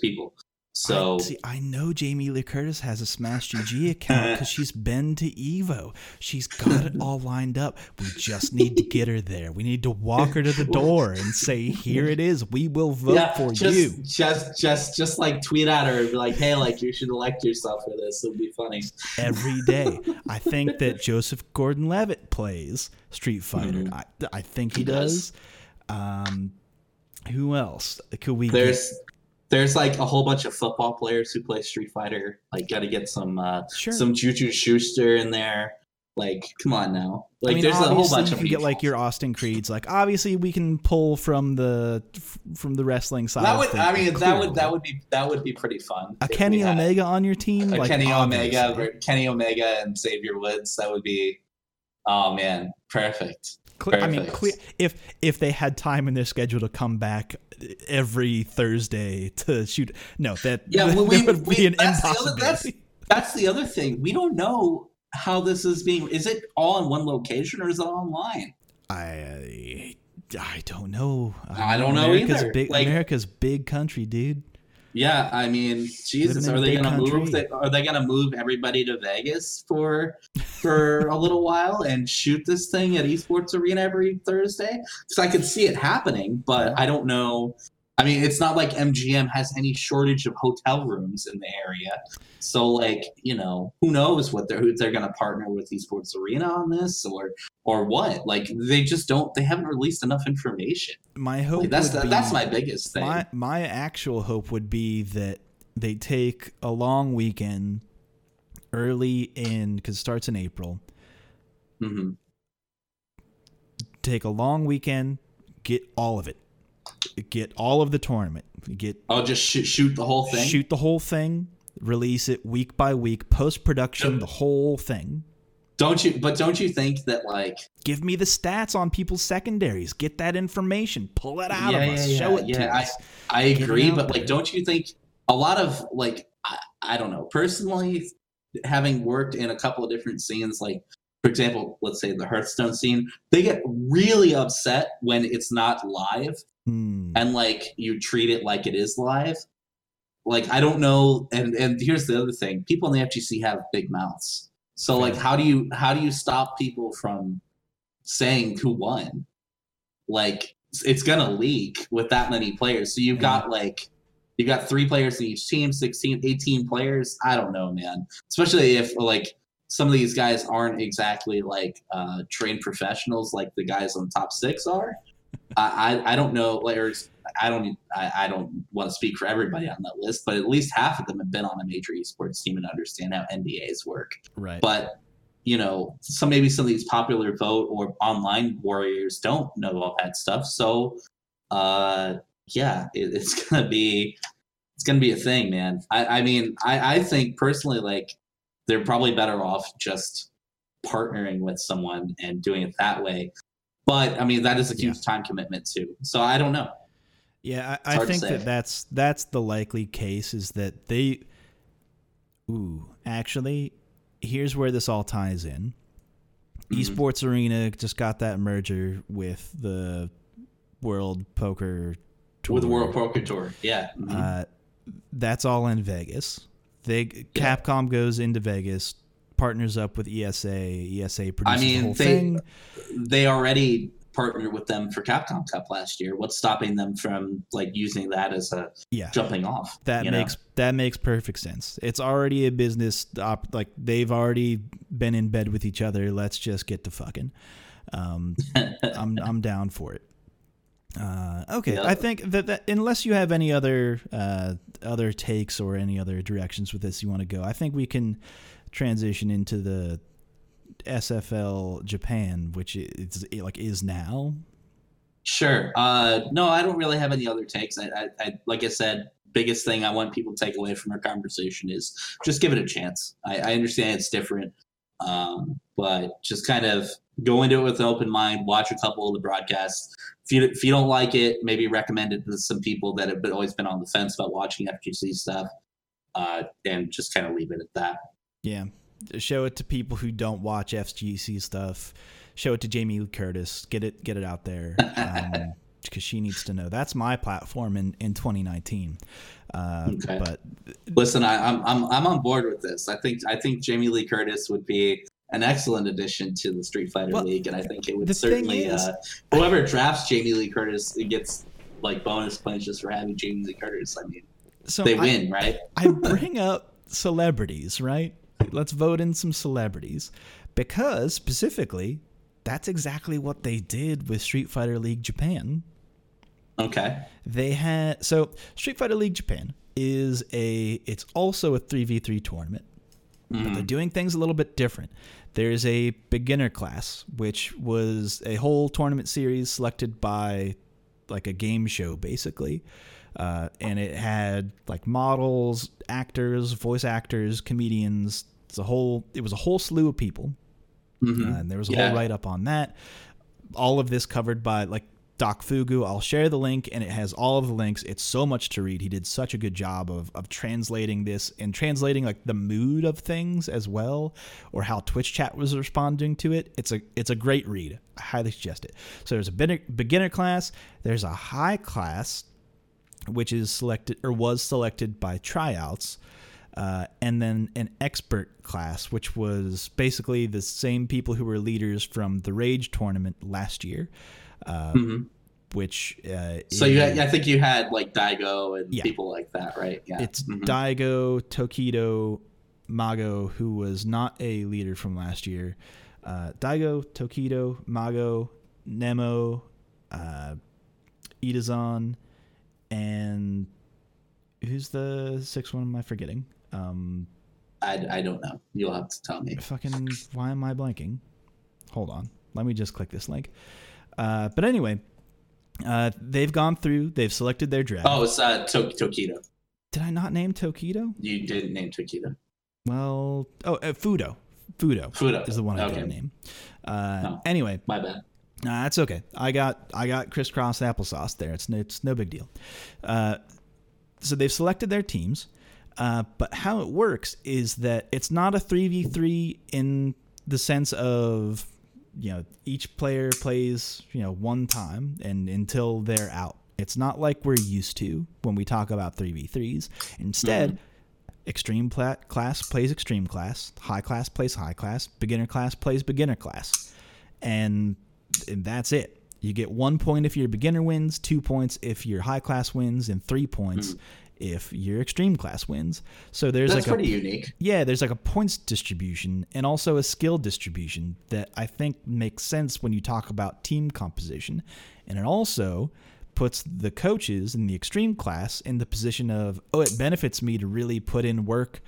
people. So I know Jamie Lee Curtis has a Smash GG account because she's been to Evo. She's got it all lined up. We just need to get her there. We need to walk her to the door and say, "Here it is. We will vote for you." Just like tweet at her and be like, "Hey, like you should elect yourself for this. It'll be funny." Every day, I think that Joseph Gordon-Levitt plays Street Fighter. Mm-hmm. I think he does. Who else could we get? There's like a whole bunch of football players who play Street Fighter. Like, got to get some Juju Schuster in there. Like, come on now. Like, I mean, there's a whole bunch of people. You get like your Austin Creeds. Like, obviously we can pull from the wrestling side. That would be pretty fun. A Kenny Omega on your team. Kenny Omega and Xavier Woods. That would be, oh man, perfect. If they had time in their schedule to come back every Thursday to shoot, that would be an impossibility. That's the other thing. We don't know how this is being. Is it all in one location or is it online? I don't know. I don't know either. America's big country, dude. Yeah, I mean, Jesus, are they gonna move everybody to Vegas for a little while and shoot this thing at Esports Arena every Thursday? Because I could see it happening, but I don't know. I mean, it's not like MGM has any shortage of hotel rooms in the area, so who knows who they're gonna partner with Esports Arena on this or what? They haven't released enough information. My hope that's my biggest thing. My actual hope would be that they take a long weekend because it starts in April. Mm-hmm. Take a long weekend, get all of it. Get all of the tournament. Shoot the whole thing. Shoot the whole thing. Release it week by week. Post production, the whole thing. Don't you think that give me the stats on people's secondaries. Get that information. Pull it out of us. Show it to us. I agree, but don't you think a lot of I don't know. Personally, having worked in a couple of different scenes, for example, let's say the Hearthstone scene, they get really upset when it's not live. And you treat it like it is live. I don't know, and here's the other thing: people in the FGC have big mouths, so how do you stop people from saying who won? It's gonna leak with that many players, so you've got 3 players in each team, 16, 18 players. I don't know, man, especially if some of these guys aren't exactly trained professionals like the guys on top 6 are. I don't know, players. I don't want to speak for everybody on that list, but at least half of them have been on a major esports team and understand how NDAs work. Right. But some of these popular vote or online warriors don't know all that stuff. So, it's gonna be a thing, man. I think personally, they're probably better off just partnering with someone and doing it that way. But, that is a huge time commitment, too. So I don't know. Yeah, I think that's the likely case is that they... Ooh, actually, here's where this all ties in. Mm-hmm. Esports Arena just got that merger with the World Poker Tour. With the World Poker Tour, yeah. Mm-hmm. That's all in Vegas. Capcom goes into Vegas, partners up with ESA produces the whole thing. They already partnered with them for Capcom Cup last year. What's stopping them from using that as a jumping off? That makes perfect sense. It's already a business they've already been in bed with each other. Let's just get to fucking. I'm down for it. Okay, yeah. I think that unless you have any other takes or any other directions with this you want to go, I think we can transition into the SFL Japan, which is now. Sure. No, I don't really have any other takes. I like I said, biggest thing I want people to take away from our conversation is just give it a chance. I understand it's different, but just kind of go into it with an open mind. Watch a couple of the broadcasts. If you don't like it, maybe recommend it to some people that have always been on the fence about watching FGC stuff, and just kind of leave it at that. Yeah, show it to people who don't watch FGC stuff. Show it to Jamie Lee Curtis. Get it out there because she needs to know. That's my platform in 2019. Okay. But listen, I'm on board with this. I think Jamie Lee Curtis would be an excellent addition to the Street Fighter League, and I think it would certainly. Whoever drafts Jamie Lee Curtis gets bonus points just for having Jamie Lee Curtis. Win, right? I bring up celebrities, right? Let's vote in some celebrities because specifically that's exactly what they did with Street Fighter League Japan. Okay. Street Fighter League Japan is it's also a 3v3 tournament. Mm. But they're doing things a little bit different. There's a beginner class, which was a whole tournament series selected by a game show basically. And it had models, actors, voice actors, comedians. It was a whole slew of people. Mm-hmm. And there was a whole write-up on that. all of this covered by like Doc Fugu. I'll share the link, and it has all of the links. It's so much to read. He did such a good job of translating this and translating like the mood of things as well, or how Twitch chat was responding to it. It's a great read. I highly suggest it. So there's a beginner class. There's a high class, which is selected or was selected by tryouts. And then an expert class, which was basically the same people who were leaders from the Rage tournament last year. Which so you had, I think you had like Daigo and people like that, right? Yeah, it's Daigo, Tokido, Mago, who was not a leader from last year. Daigo, Tokido, Mago, Nemo, Itazan, and who's the sixth one? Am I forgetting? I don't know. You'll have to tell me. Fucking, why am I blanking? Hold on. Let me just click this link. But anyway, they've gone through. They've selected their draft. Oh, it's Tokido. Did I not name Tokido? You didn't name Tokido. Well, Fudo. Fudo is the one I didn't name. No, anyway, my bad. That's okay. I got crisscross applesauce there. It's no big deal. So they've selected their teams, but how it works is that it's not a 3v3 in the sense of, you know, each player plays, you know, one time and until they're out. It's not like we're used to when we talk about 3v3s. Instead, extreme class plays extreme class, high class plays high class, beginner class, and that's it. You get 1 point if your beginner wins, 2 points if your high class wins, and 3 points if your extreme class wins. So there's that's like pretty unique. Yeah, there's like a points distribution and also a skill distribution that I think makes sense when you talk about team composition. And it also puts the coaches in the extreme class in the position of, oh, it benefits me to really put in work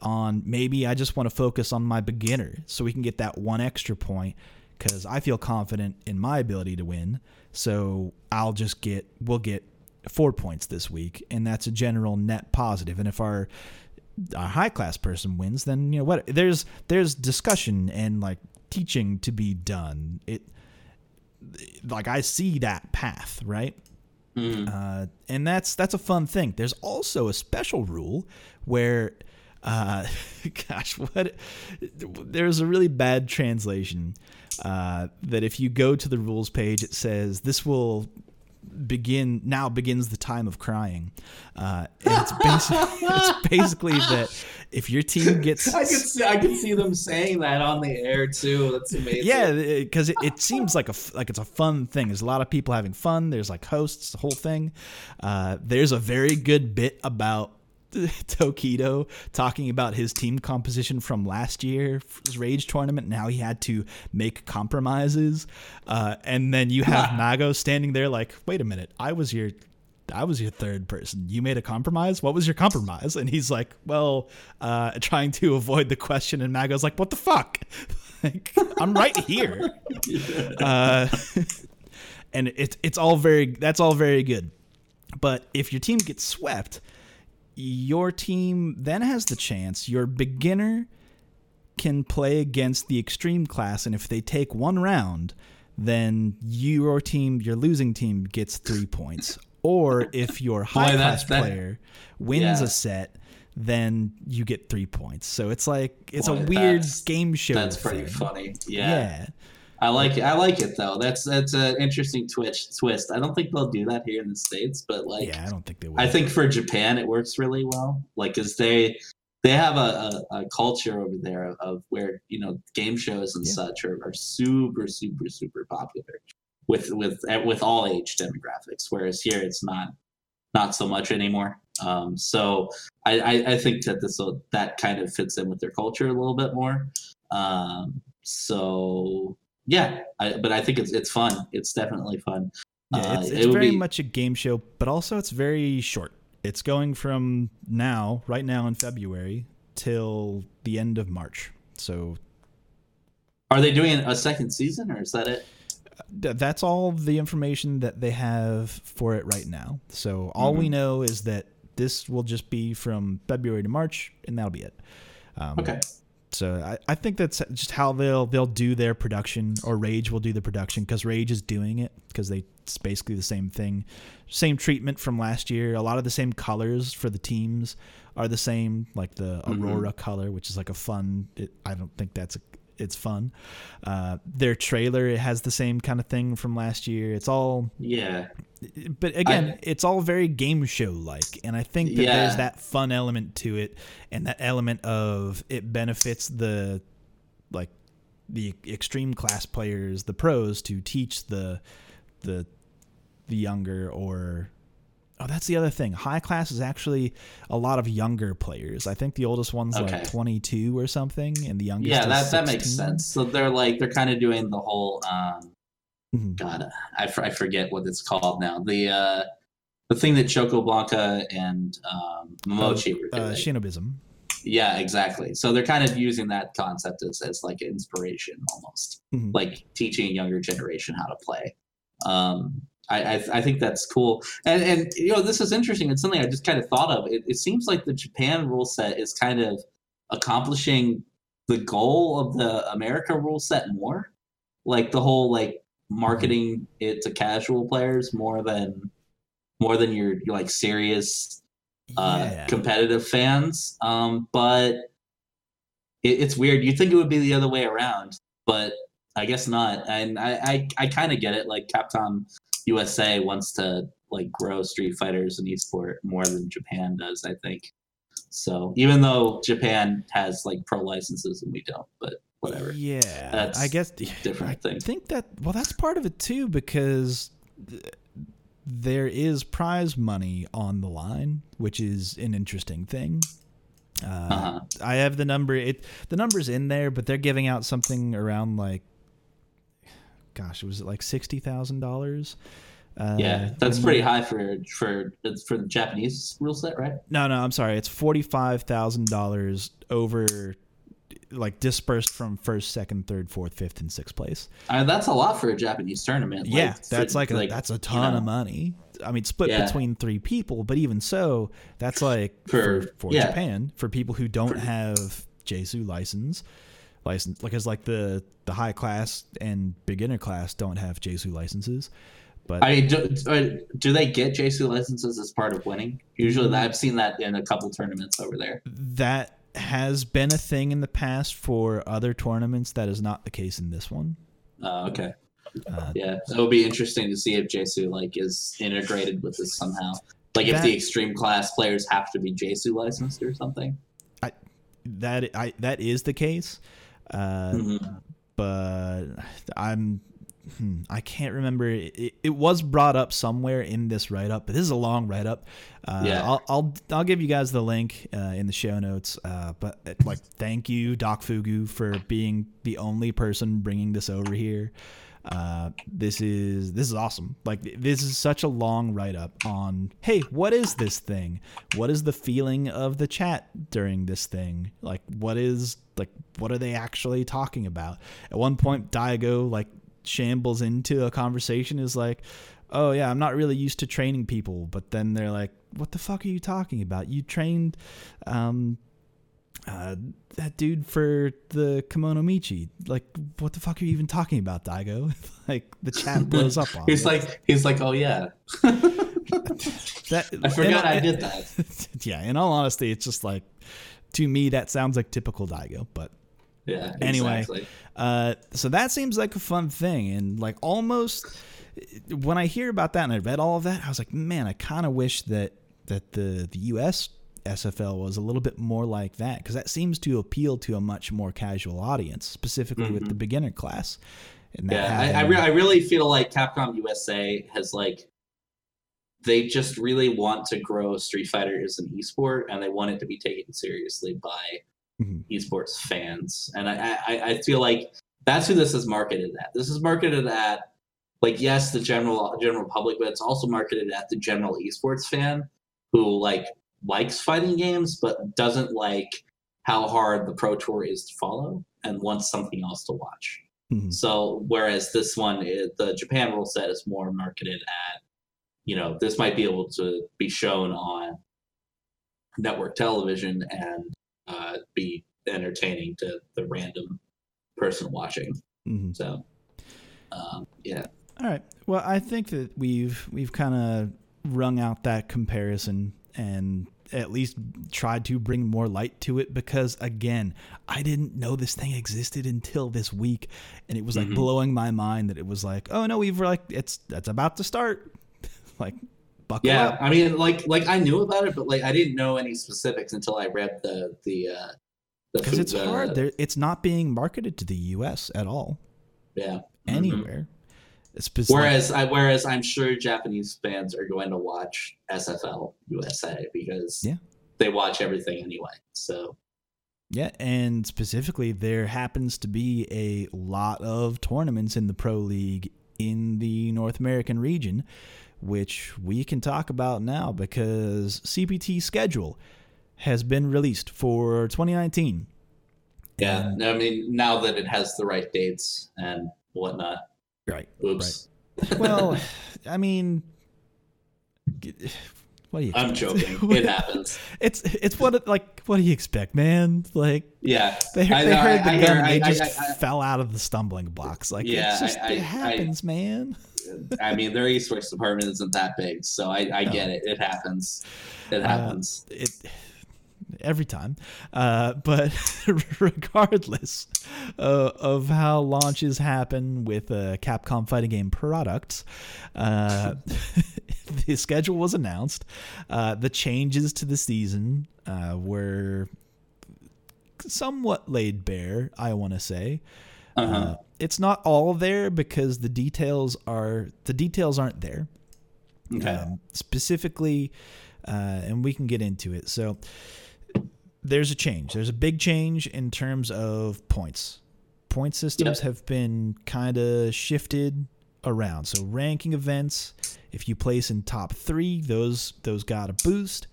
on maybe I just want to focus on my beginner so we can get that one extra point, because I feel confident in my ability to win, so we'll get 4 points this week, and that's a general net positive. And if our high class person wins, then, you know what, there's discussion and like teaching to be done. It, like, I see that path, right? And that's a fun thing. There's also a special rule where, there's a really bad translation. That if you go to the rules page, it says this will begin. Now begins the time of crying. It's basically that if your team gets, I can see them saying that on the air too. That's amazing. Yeah, because it seems like it's a fun thing. There's a lot of people having fun. There's like hosts, the whole thing. There's a very good bit about Tokido talking about his team composition from last year's Rage tournament and how he had to make compromises, and then you have Mago standing there like, wait a minute, I was your third person, you made a compromise, what was your compromise? And he's like, well, trying to avoid the question, and Mago's like, what the fuck? Like, I'm right here. And it's all very good. But if your team gets swept, your team then has the chance. Your beginner can play against the extreme class, and if they take one round, then your team, your losing team, gets 3 points. Or if your high class player wins a set, then you get 3 points. So it's like a weird game show. That's pretty funny. Yeah. I like it though. That's an interesting twist. I don't think they'll do that here in the States, but like, yeah, I don't think they will. I think for Japan it works really well. Like, cause they have a culture over there of where, you know, game shows and such are super, super, super popular with all age demographics. Whereas here it's not so much anymore. So I think that that kind of fits in with their culture a little bit more. So. Yeah, but I think it's fun. It's definitely fun. Yeah, it's very much a game show, but also it's very short. It's going from right now in February till the end of March. So, are they doing a second season, or is that it? That's all the information that they have for it right now. So all we know is that this will just be from February to March, and that'll be it. Okay. So I think that's just how they'll do their production, or Rage will do the production, because Rage is doing it, because it's basically the same thing. Same treatment from last year. A lot of the same colors for the teams are the same, like the Aurora color, which is like a fun... I don't think it's fun. Their trailer, it has the same kind of thing from last year. It's all... Yeah. But again, it's all very game show-like, and I think that there's that fun element to it, and that element of it benefits the extreme class players, the pros, to teach the younger, or... Oh, that's the other thing. High class is actually a lot of younger players. I think the oldest one's like 22 or something, and the youngest is 16. That makes sense. So they're kind of doing the whole God, I forget what it's called now. The thing that Choco Blanca and Momochi were doing. Shinobism. Yeah, exactly. So they're kind of using that concept as like inspiration, almost like teaching a younger generation how to play. I think that's cool, and this is interesting. It's something I just kind of thought of. It seems like the Japan rule set is kind of accomplishing the goal of the America rule set more, like the whole marketing it to casual players more than your like serious competitive fans. But it's weird. You'd think it would be the other way around, but I guess not. And I kind of get it. Like Capcom USA wants to grow Street Fighters and eSport more than Japan does, I think. So even though Japan has pro licenses and we don't, but whatever. Yeah, that's I guess different thing. I think that that's part of it too, because there is prize money on the line, which is an interesting thing. I have the number. The number's in there, but they're giving out something around gosh, was it $60,000? Yeah, that's pretty high for the Japanese rule set, right? No, I'm sorry. It's $45,000 over, dispersed from first, second, third, fourth, fifth, and sixth place. That's a lot for a Japanese tournament. Yeah, that's a ton of money. I mean, split between three people, but even so, that's for Japan, for people who don't have JSU license, because the high class and beginner class don't have JSU licenses. But do they get JSU licenses as part of winning? Usually, I've seen that in a couple tournaments over there. That has been a thing in the past for other tournaments. That is not the case in this one. Oh, okay. So it'll be interesting to see if JSU is integrated with this somehow. If the extreme class players have to be JSU licensed or something. That is the case. But I can't remember. It was brought up somewhere in this write-up, but this is a long write-up. I'll give you guys the link in the show notes. But thank you, Doc Fugu, for being the only person bringing this over here. This is awesome. This is such a long write-up on, hey, what is this thing? What is the feeling of the chat during this thing? What are they actually talking about? At one point, Daigo shambles into a conversation, is oh yeah, I'm not really used to training people. But then they're what the fuck are you talking about? You trained that dude for the Kimono Michi. What the fuck are you even talking about, Daigo? The chat blows up on he's it. He's oh yeah. I forgot I did that. Yeah, in all honesty, it's just to me that sounds like typical Daigo, but yeah, anyway, exactly. So that seems like a fun thing, and almost when I hear about that and I read all of that, I was man, I kind of wish that the US SFL was a little bit more like that, because that seems to appeal to a much more casual audience, specifically with the beginner class. And I really feel Capcom USA has they just really want to grow Street Fighter as an esport, and they want it to be taken seriously by esports fans, and I feel that's who this is marketed at. This is marketed at yes, the general public, but it's also marketed at the general esports fan who likes fighting games but doesn't like how hard the Pro Tour is to follow and wants something else to watch. So whereas this one, the Japan rule set is more marketed at, this might be able to be shown on network television and be entertaining to the random person watching. Mm-hmm. So, yeah. All right. Well, I think that we've kind of wrung out that comparison and at least tried to bring more light to it, because again, I didn't know this thing existed until this week, and it was like blowing my mind that it was like, oh no, we've like that's about to start. Like, buckle up. I mean, like I knew about it, but like I didn't know any specifics until I read the because it's hard. It's not being marketed to the U.S. at all. Yeah, anywhere. Whereas I'm sure Japanese fans are going to watch SFL USA because they watch everything anyway. So yeah, and specifically there happens to be a lot of tournaments in the Pro League in the North American region, which we can talk about now because CPT schedule has been released for 2019. Yeah, I mean, now that it has the right dates and whatnot. Right. Oops. Right. Well, I mean, what do you expect? I'm joking. It happens. It's what do you expect, man? Like, yeah, they heard the gun and they just fell out of the stumbling blocks. Like, yeah, it happens, man. I mean, their esports department isn't that big, so I get it. It happens. It happens. Every time, but regardless of how launches happen with Capcom fighting game products, the schedule was announced. The changes to the season were somewhat laid bare, I want to say. It's not all there because the details aren't there. Okay. Specifically, and we can get into it. So there's a change. There's a big change in terms of points. Point systems have been kind of shifted around. So ranking events, if you place in top three, those got a boost.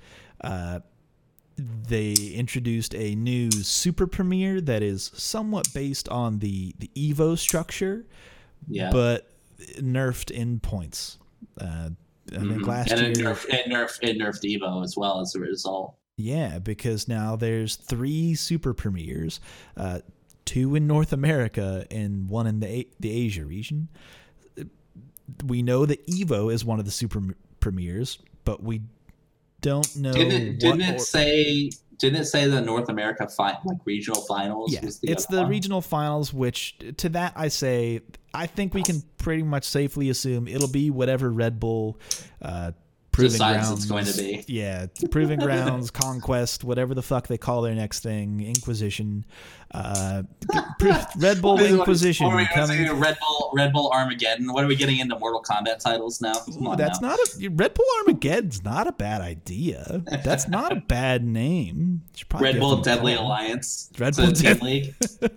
They introduced a new Super Premier that is somewhat based on the Evo structure, but nerfed in points. I think last year... It nerfed Evo as well as a result. Yeah, because now there's 3 Super Premiers, 2 in North America and 1 in the Asia region. We know that Evo is one of the Super Premiers, but we don't know. Didn't it say the North America regional finals? Yeah, it's the regional finals. Which to that I say, I think we can pretty much safely assume it'll be whatever Red Bull. Proving Grounds, it's going to be. Yeah, Proving Grounds, Conquest, whatever the fuck they call their next thing, Inquisition, Red Bull Inquisition. Red Bull Armageddon. What are we getting into Mortal Kombat titles now? Red Bull Armageddon's not a bad idea. That's not a bad name. Red Bull Deadly Alliance. Red Bull Deadly League.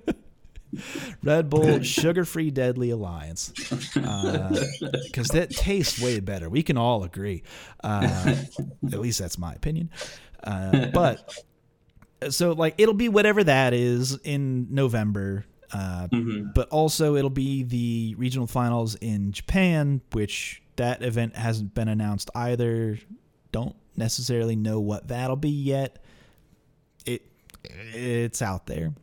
Red Bull Sugar-Free Deadly Alliance, because that tastes way better. We can all agree. At least that's my opinion. But so like it'll be whatever that is in November, but also it'll be the regional finals in Japan, which that event hasn't been announced either. Don't necessarily know what that'll be yet. It's out there.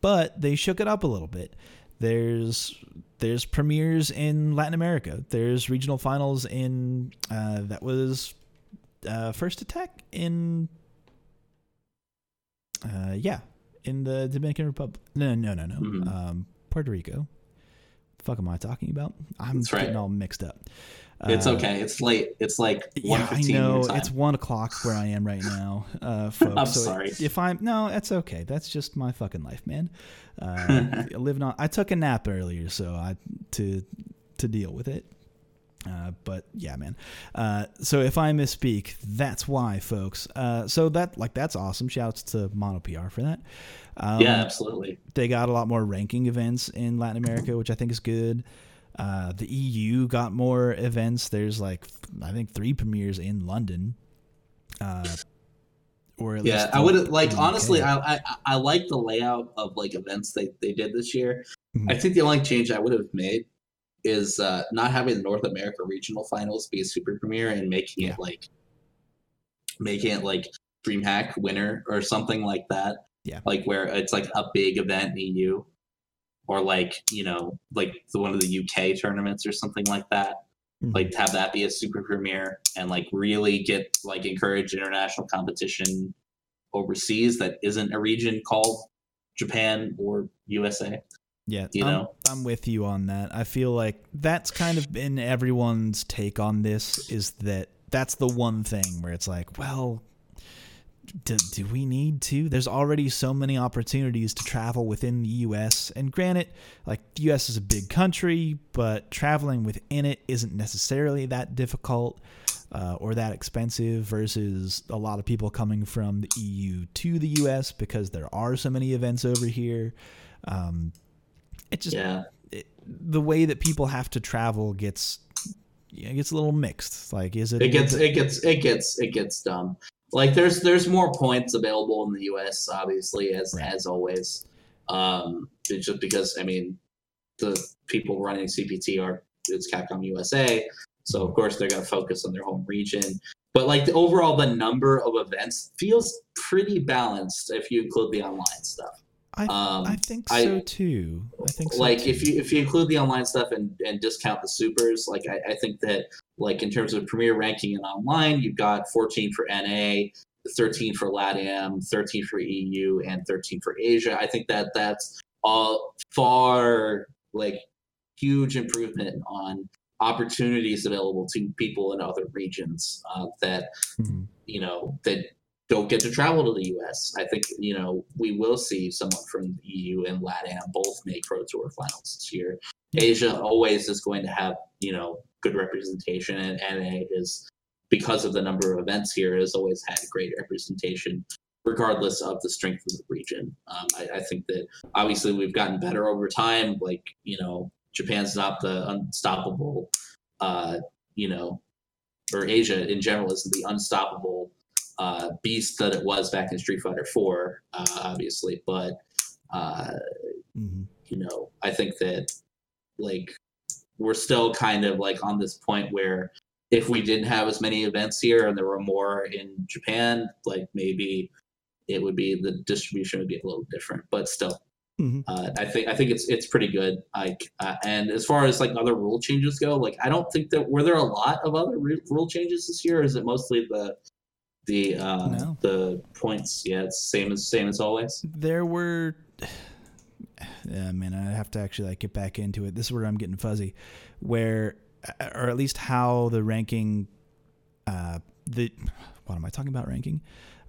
But they shook it up a little bit. There's premieres in Latin America. There's regional finals in that was First Attack in in the Dominican Republic. No. Puerto Rico. The fuck am I talking about? That's getting all mixed up. It's okay. It's late. It's like 1:15. I know. It's 1:00 where I am right now, folks. I'm sorry. No, that's okay. That's just my fucking life, man. I took a nap earlier, so to deal with it. But yeah, man. So if I misspeak, that's why, folks. So that's awesome. Shouts to Mono PR for that. Yeah, absolutely. They got a lot more ranking events in Latin America, which I think is good. The EU got more events. There's I think 3 premieres in London, or at least. I would honestly. I like the layout of events they did this year. Mm-hmm. I think the only change I would have made is not having the North America regional finals be a super premiere and making it making it DreamHack winner or something like that. Yeah. Like where it's like a big event in EU or like, you know, like the one of the UK tournaments or something like that. Mm-hmm. Like have that be a super premiere and like really get like encourage international competition overseas that isn't a region called Japan or USA. Yeah, you know? I'm with you on that. I feel like that's kind of been everyone's take on this, is that that's the one thing where it's like, well, do we need to? There's already so many opportunities to travel within the U.S. And granted, like the U.S. is a big country, but traveling within it isn't necessarily that difficult or that expensive versus a lot of people coming from the EU to the U.S. because there are so many events over here. The way that people have to travel gets a little mixed. Like, is it? It gets dumb. Like, there's more points available in the U.S. obviously as always. It's just because I mean, the people running CPT it's Capcom USA, so of course they're gonna focus on their home region. But like the number of events feels pretty balanced if you include the online stuff. I think so too. If you include the online stuff and discount the supers, like I think that like in terms of premier ranking and online, you've got 14 for NA, 13 for LATAM, 13 for EU, and 13 for Asia. I think that that's a far like huge improvement on opportunities available to people in other regions that you know that don't get to travel to the U.S. I think, you know, we will see someone from the EU and LATAM both make Pro Tour finals this year. Asia always is going to have, you know, good representation, and NA is, because of the number of events here, has always had great representation, regardless of the strength of the region. I think that, obviously, we've gotten better over time. Like, you know, Japan's not the unstoppable, you know, or Asia in general isn't the unstoppable beast that it was back in Street Fighter IV, obviously, but you know, I think that like we're still kind of like on this point where if we didn't have as many events here and there were more in Japan, like maybe it would be the distribution would be a little different, but still, I think it's pretty good. Like, and as far as like other rule changes go, like I don't think that were there a lot of other rule changes this year. Or is it mostly the points? Yeah, it's same as always. There were, I have to actually like get back into it. This is where I'm getting fuzzy, where or at least how the ranking, what am I talking about ranking?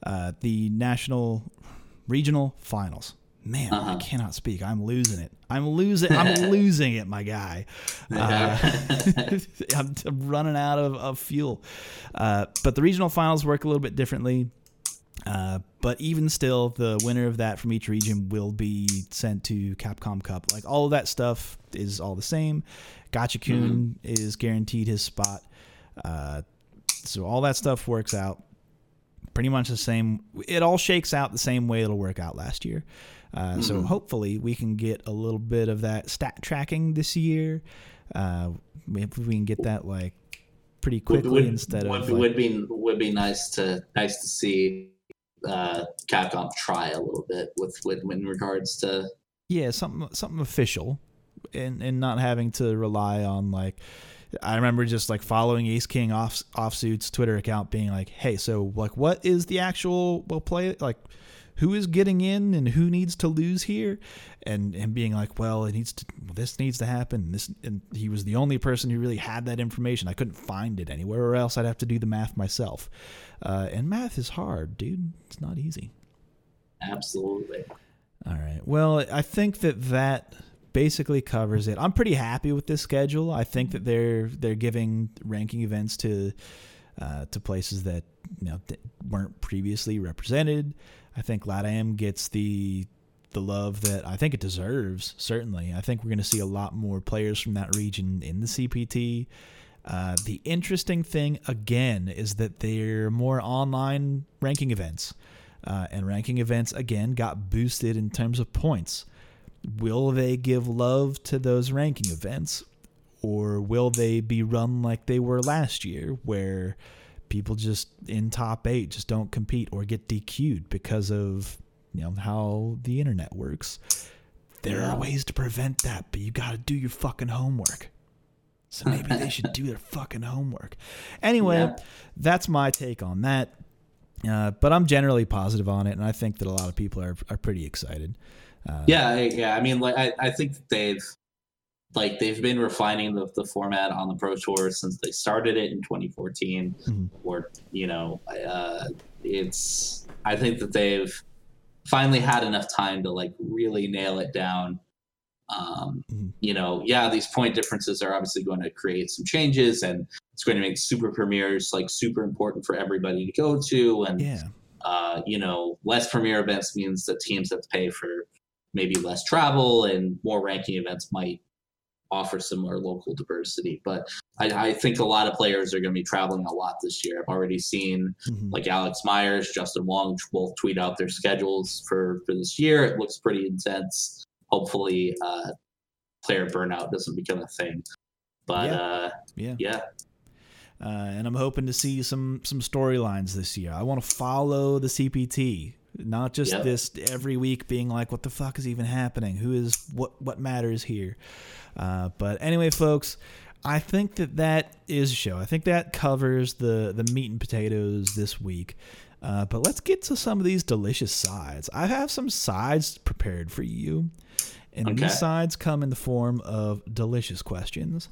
The national regional finals. Man, I cannot speak. I'm losing it, my guy. I'm running out of fuel. But the regional finals work a little bit differently. But even still, the winner of that from each region will be sent to Capcom Cup. Like all of that stuff is all the same. Gachikun is guaranteed his spot. So all that stuff works out pretty much the same. It all shakes out the same way it'll work out last year. So hopefully we can get a little bit of that stat tracking this year. If we can get that like pretty quickly would be nice to see Capcom try a little bit with in regards to something official and not having to rely on like. I remember just like following Ace King Offsuit's Twitter account, being like, "Hey, so like, what is the actual play like? Who is getting in and who needs to lose here?" And being like, "Well, this needs to happen." And he was the only person who really had that information. I couldn't find it anywhere, or else I'd have to do the math myself. And math is hard, dude. It's not easy. Absolutely. All right. Well, I think that basically covers it. I'm pretty happy with this schedule. I think that they're giving ranking events to places that, you know, that weren't previously represented. I think LATAM gets the love that I think it deserves. Certainly, I think we're going to see a lot more players from that region in the CPT. The interesting thing again is that there are more online ranking events, and ranking events again got boosted in terms of points. Will they give love to those ranking events, or will they be run like they were last year where people just in top 8 just don't compete or get DQ'd because of how the internet works. There are ways to prevent that, but you got to do your fucking homework. So maybe they should do their fucking homework. Anyway, that's my take on that. But I'm generally positive on it, and I think that a lot of people are pretty excited. I mean, like I think that they've been refining the format on the Pro Tour since they started it in 2014. Mm-hmm. I think that they've finally had enough time to really nail it down. These point differences are obviously going to create some changes, and it's going to make super premieres super important for everybody to go to. And, less premiere events means that teams have to pay for maybe less travel, and more ranking events might offer some more local diversity. But I think a lot of players are going to be traveling a lot this year. I've already seen Alex Myers, Justin Wong both tweet out their schedules for this year. It looks pretty intense. Hopefully player burnout doesn't become a thing, but and I'm hoping to see some storylines this year. I want to follow the CPT, not just this every week being like, what the fuck is even happening? Who is what matters here? But anyway, folks, I think that is a show. I think that covers the meat and potatoes this week. But let's get to some of these delicious sides. I have some sides prepared for you. And these sides come in the form of delicious questions.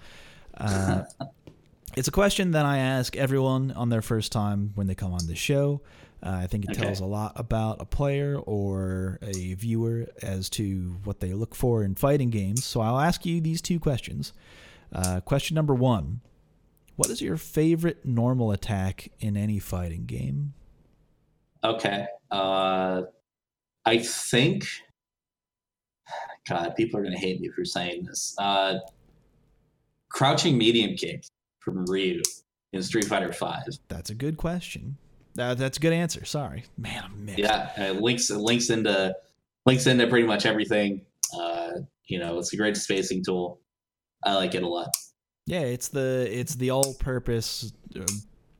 It's a question that I ask everyone on their first time when they come on the show. I think it tells a lot about a player or a viewer as to what they look for in fighting games. So I'll ask you these two questions. Question number one, what is your favorite normal attack in any fighting game? Okay. I think, God, people are going to hate me for saying this. Crouching medium kick from Ryu in Street Fighter V. That's a good question. That's a good answer. Sorry, man, I'm mixed. Yeah, it links into pretty much everything. It's a great spacing tool. I like it a lot. Yeah, it's the all-purpose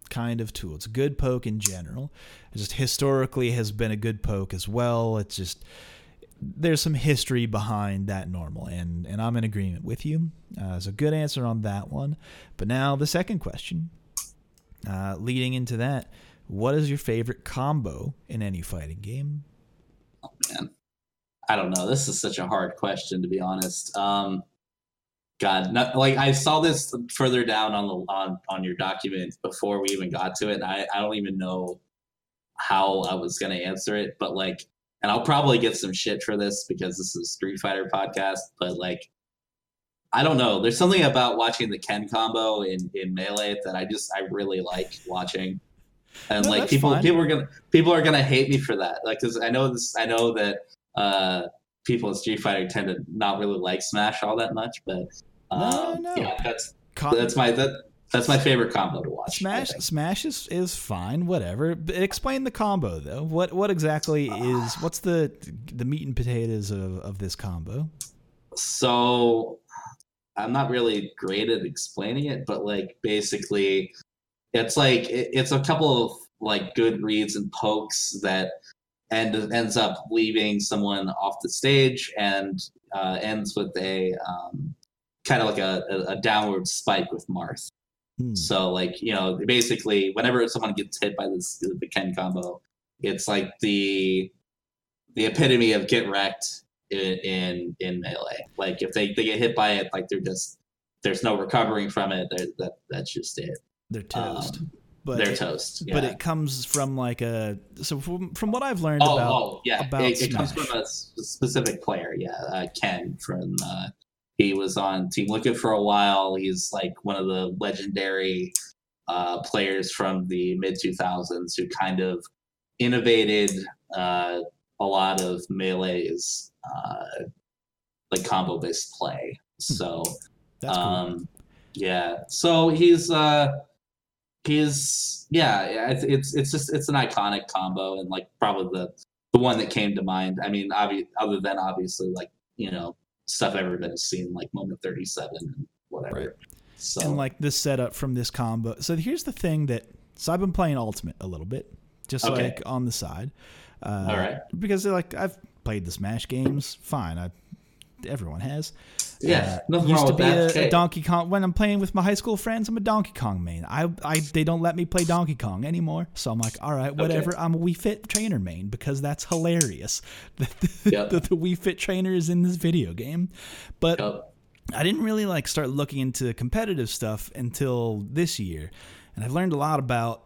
kind of tool. It's a good poke in general. It just historically has been a good poke as well. It's just there's some history behind that normal, and I'm in agreement with you. It's a good answer on that one. But now the second question, leading into that, what is your favorite combo in any fighting game? Oh man, I don't know. This is such a hard question, to be honest. I saw this further down on your document before we even got to it. And I don't even know how I was going to answer it, but and I'll probably get some shit for this because this is a Street Fighter podcast, but I don't know. There's something about watching the Ken combo in Melee that I really like watching. And people are going to hate me for that. Cause I know that people in Street Fighter tend to not really like Smash all that much, but that's my favorite combo to watch. Smash is fine, whatever. But explain the combo though. What exactly is what's the meat and potatoes of this combo? So I'm not really great at explaining it, but basically it's a couple of good reads and pokes that ends up leaving someone off the stage and ends with a kind of a downward spike with Marth. So basically whenever someone gets hit by the Ken combo, it's the epitome of get wrecked in Melee. If they get hit by it, there's no recovering from it. That's just it. They're toast. But they're toast. Yeah. But it comes from from what I've learned it comes from a specific player. Yeah, Ken from he was on Team Liquid for a while. He's one of the legendary players from the mid 2000s who kind of innovated a lot of Melee's combo based play. So that's cool. Yeah, so he's. It's an iconic combo and probably the one that came to mind. I mean, other than obviously stuff everybody's seen Moment 37 and whatever. Right. So and this setup from this combo. So here's the thing that I've been playing Ultimate a little bit, just on the side. All right. Because like I've played the Smash games, fine. Everyone has. Yeah, nothing used wrong to with be that. A Donkey Kong. When I'm playing with my high school friends, I'm a Donkey Kong main. They don't let me play Donkey Kong anymore, so I'm like, all right, whatever. Okay. I'm a Wii Fit trainer main because that's hilarious. The Wii Fit trainer is in this video game, but I didn't really like start looking into competitive stuff until this year, and I've learned a lot about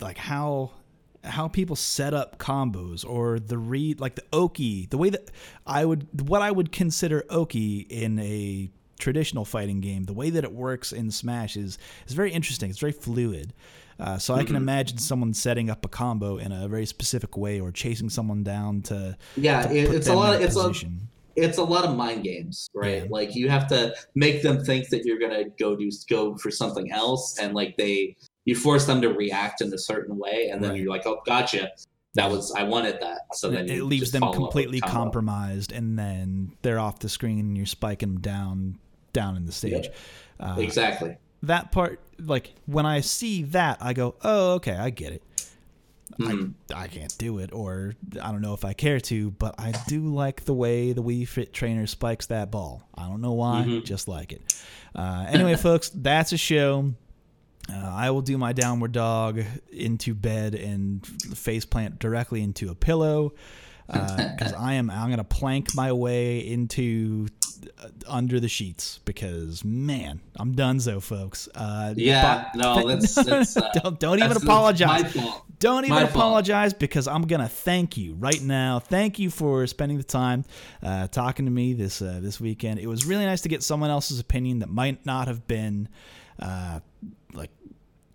like how people set up combos or the oki, the way that I would consider oki in a traditional fighting game, the way that it works in Smash is very interesting. It's very fluid. So I can imagine someone setting up a combo in a very specific way or chasing someone down to it's a lot of mind games, right? Yeah. Like you have to make them think that you're going to go for something else, and like you force them to react in a certain way, and then you're like, "Oh, gotcha! I wanted that." So then it leaves them completely compromised, and then they're off the screen, and you're spiking them down in the stage. Yep. Exactly. That part, like when I see that, I go, "Oh, okay, I get it." I can't do it, or I don't know if I care to, but I do like the way the Wii Fit trainer spikes that ball. I don't know why, just like it. Anyway, folks, that's a show. I will do my downward dog into bed and faceplant directly into a pillow because I'm going to plank my way into under the sheets because, man, I'm donezo, folks. Don't even apologize. Don't even apologize because I'm going to thank you right now. Thank you for spending the time talking to me this weekend. It was really nice to get someone else's opinion that might not have been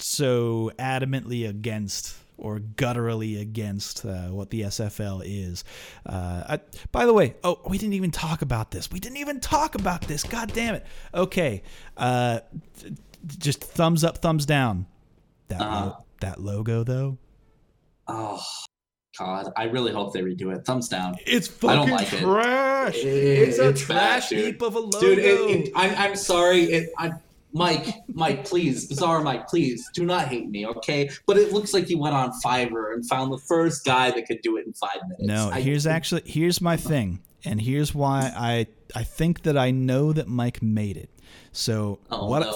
so adamantly against or gutturally against what the SFL is. By the way, we didn't even talk about this. God damn it. Okay. Just thumbs up, thumbs down. That logo, though. Oh, God. I really hope they redo it. Thumbs down. It's fucking trash. It's a trash heap of a logo. Dude, I'm sorry. Mike, please, Bizarre Mike, please, do not hate me, okay? But it looks like you went on Fiverr and found the first guy that could do it in 5 minutes. No, here's my thing, and here's why I think that I know that Mike made it. So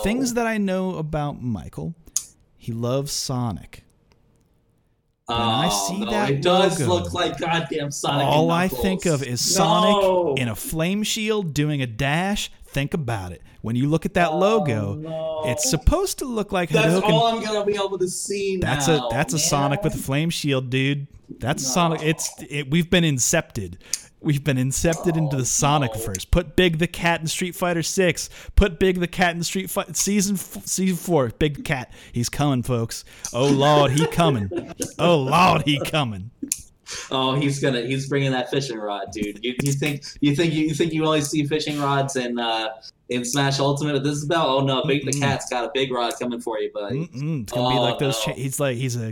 things that I know about Michael, he loves Sonic. It does look like goddamn Sonic. All I think of is Sonic in a flame shield doing a dash. Think about it. When you look at that logo, it's supposed to look like Hadouken. That's all I'm gonna be able to see now. That's a Sonic with a flame shield, dude. That's Sonic. We've been incepted. We've been incepted into the Sonic verse. Put Big the Cat in Street Fighter 6. Put Big the Cat in Street Fighter season 4. Big the Cat, he's coming, folks. Oh Lord, he coming. Oh Lord, he coming. Oh, he's bringing that fishing rod, dude. You think you only see fishing rods in Smash Ultimate at this bell? Oh no, Big the Cat's got a big rod coming for you, buddy. It's gonna be like those.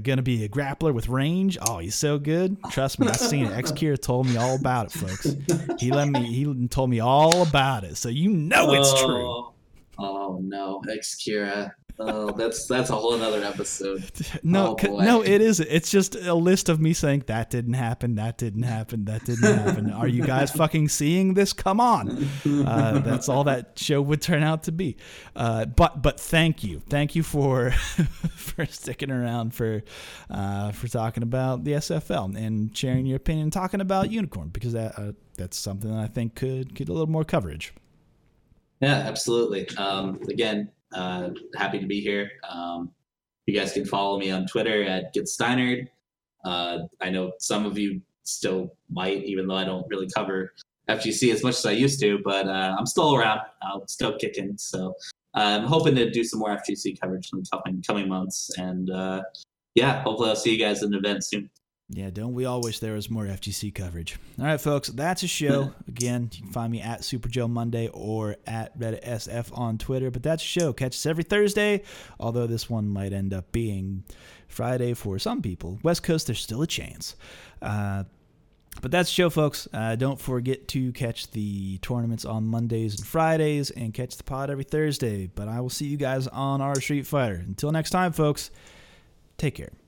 Gonna be a grappler with range. Oh, he's so good. Trust me, I've seen it. X-Kira told me all about it, folks. He told me all about it, so you know it's true. Oh no, X-Kira. Oh, that's a whole another episode. No, it isn't. It's just a list of me saying that didn't happen, that didn't happen, that didn't happen. Are you guys fucking seeing this? Come on. That's all that show would turn out to be. But thank you for for sticking around for talking about the SFL and sharing your opinion, and talking about Unikrn, because that's something that I think could get a little more coverage. Yeah, absolutely. Again. Happy to be here. You guys can follow me on Twitter at GetSteinered. I know some of you still might, even though I don't really cover FGC as much as I used to, but I'm still around. I'm still kicking. So I'm hoping to do some more FGC coverage in the coming months. And hopefully I'll see you guys in an event soon. Yeah, don't we all wish there was more FGC coverage. All right, folks, that's a show. Again, you can find me at Super Joe Monday or at Reddit SF on Twitter, but that's a show. Catch us every Thursday, although this one might end up being Friday for some people. West Coast, there's still a chance. But that's the show, folks. Don't forget to catch the tournaments on Mondays and Fridays and catch the pod every Thursday. But I will see you guys on our Street Fighter. Until next time, folks, take care.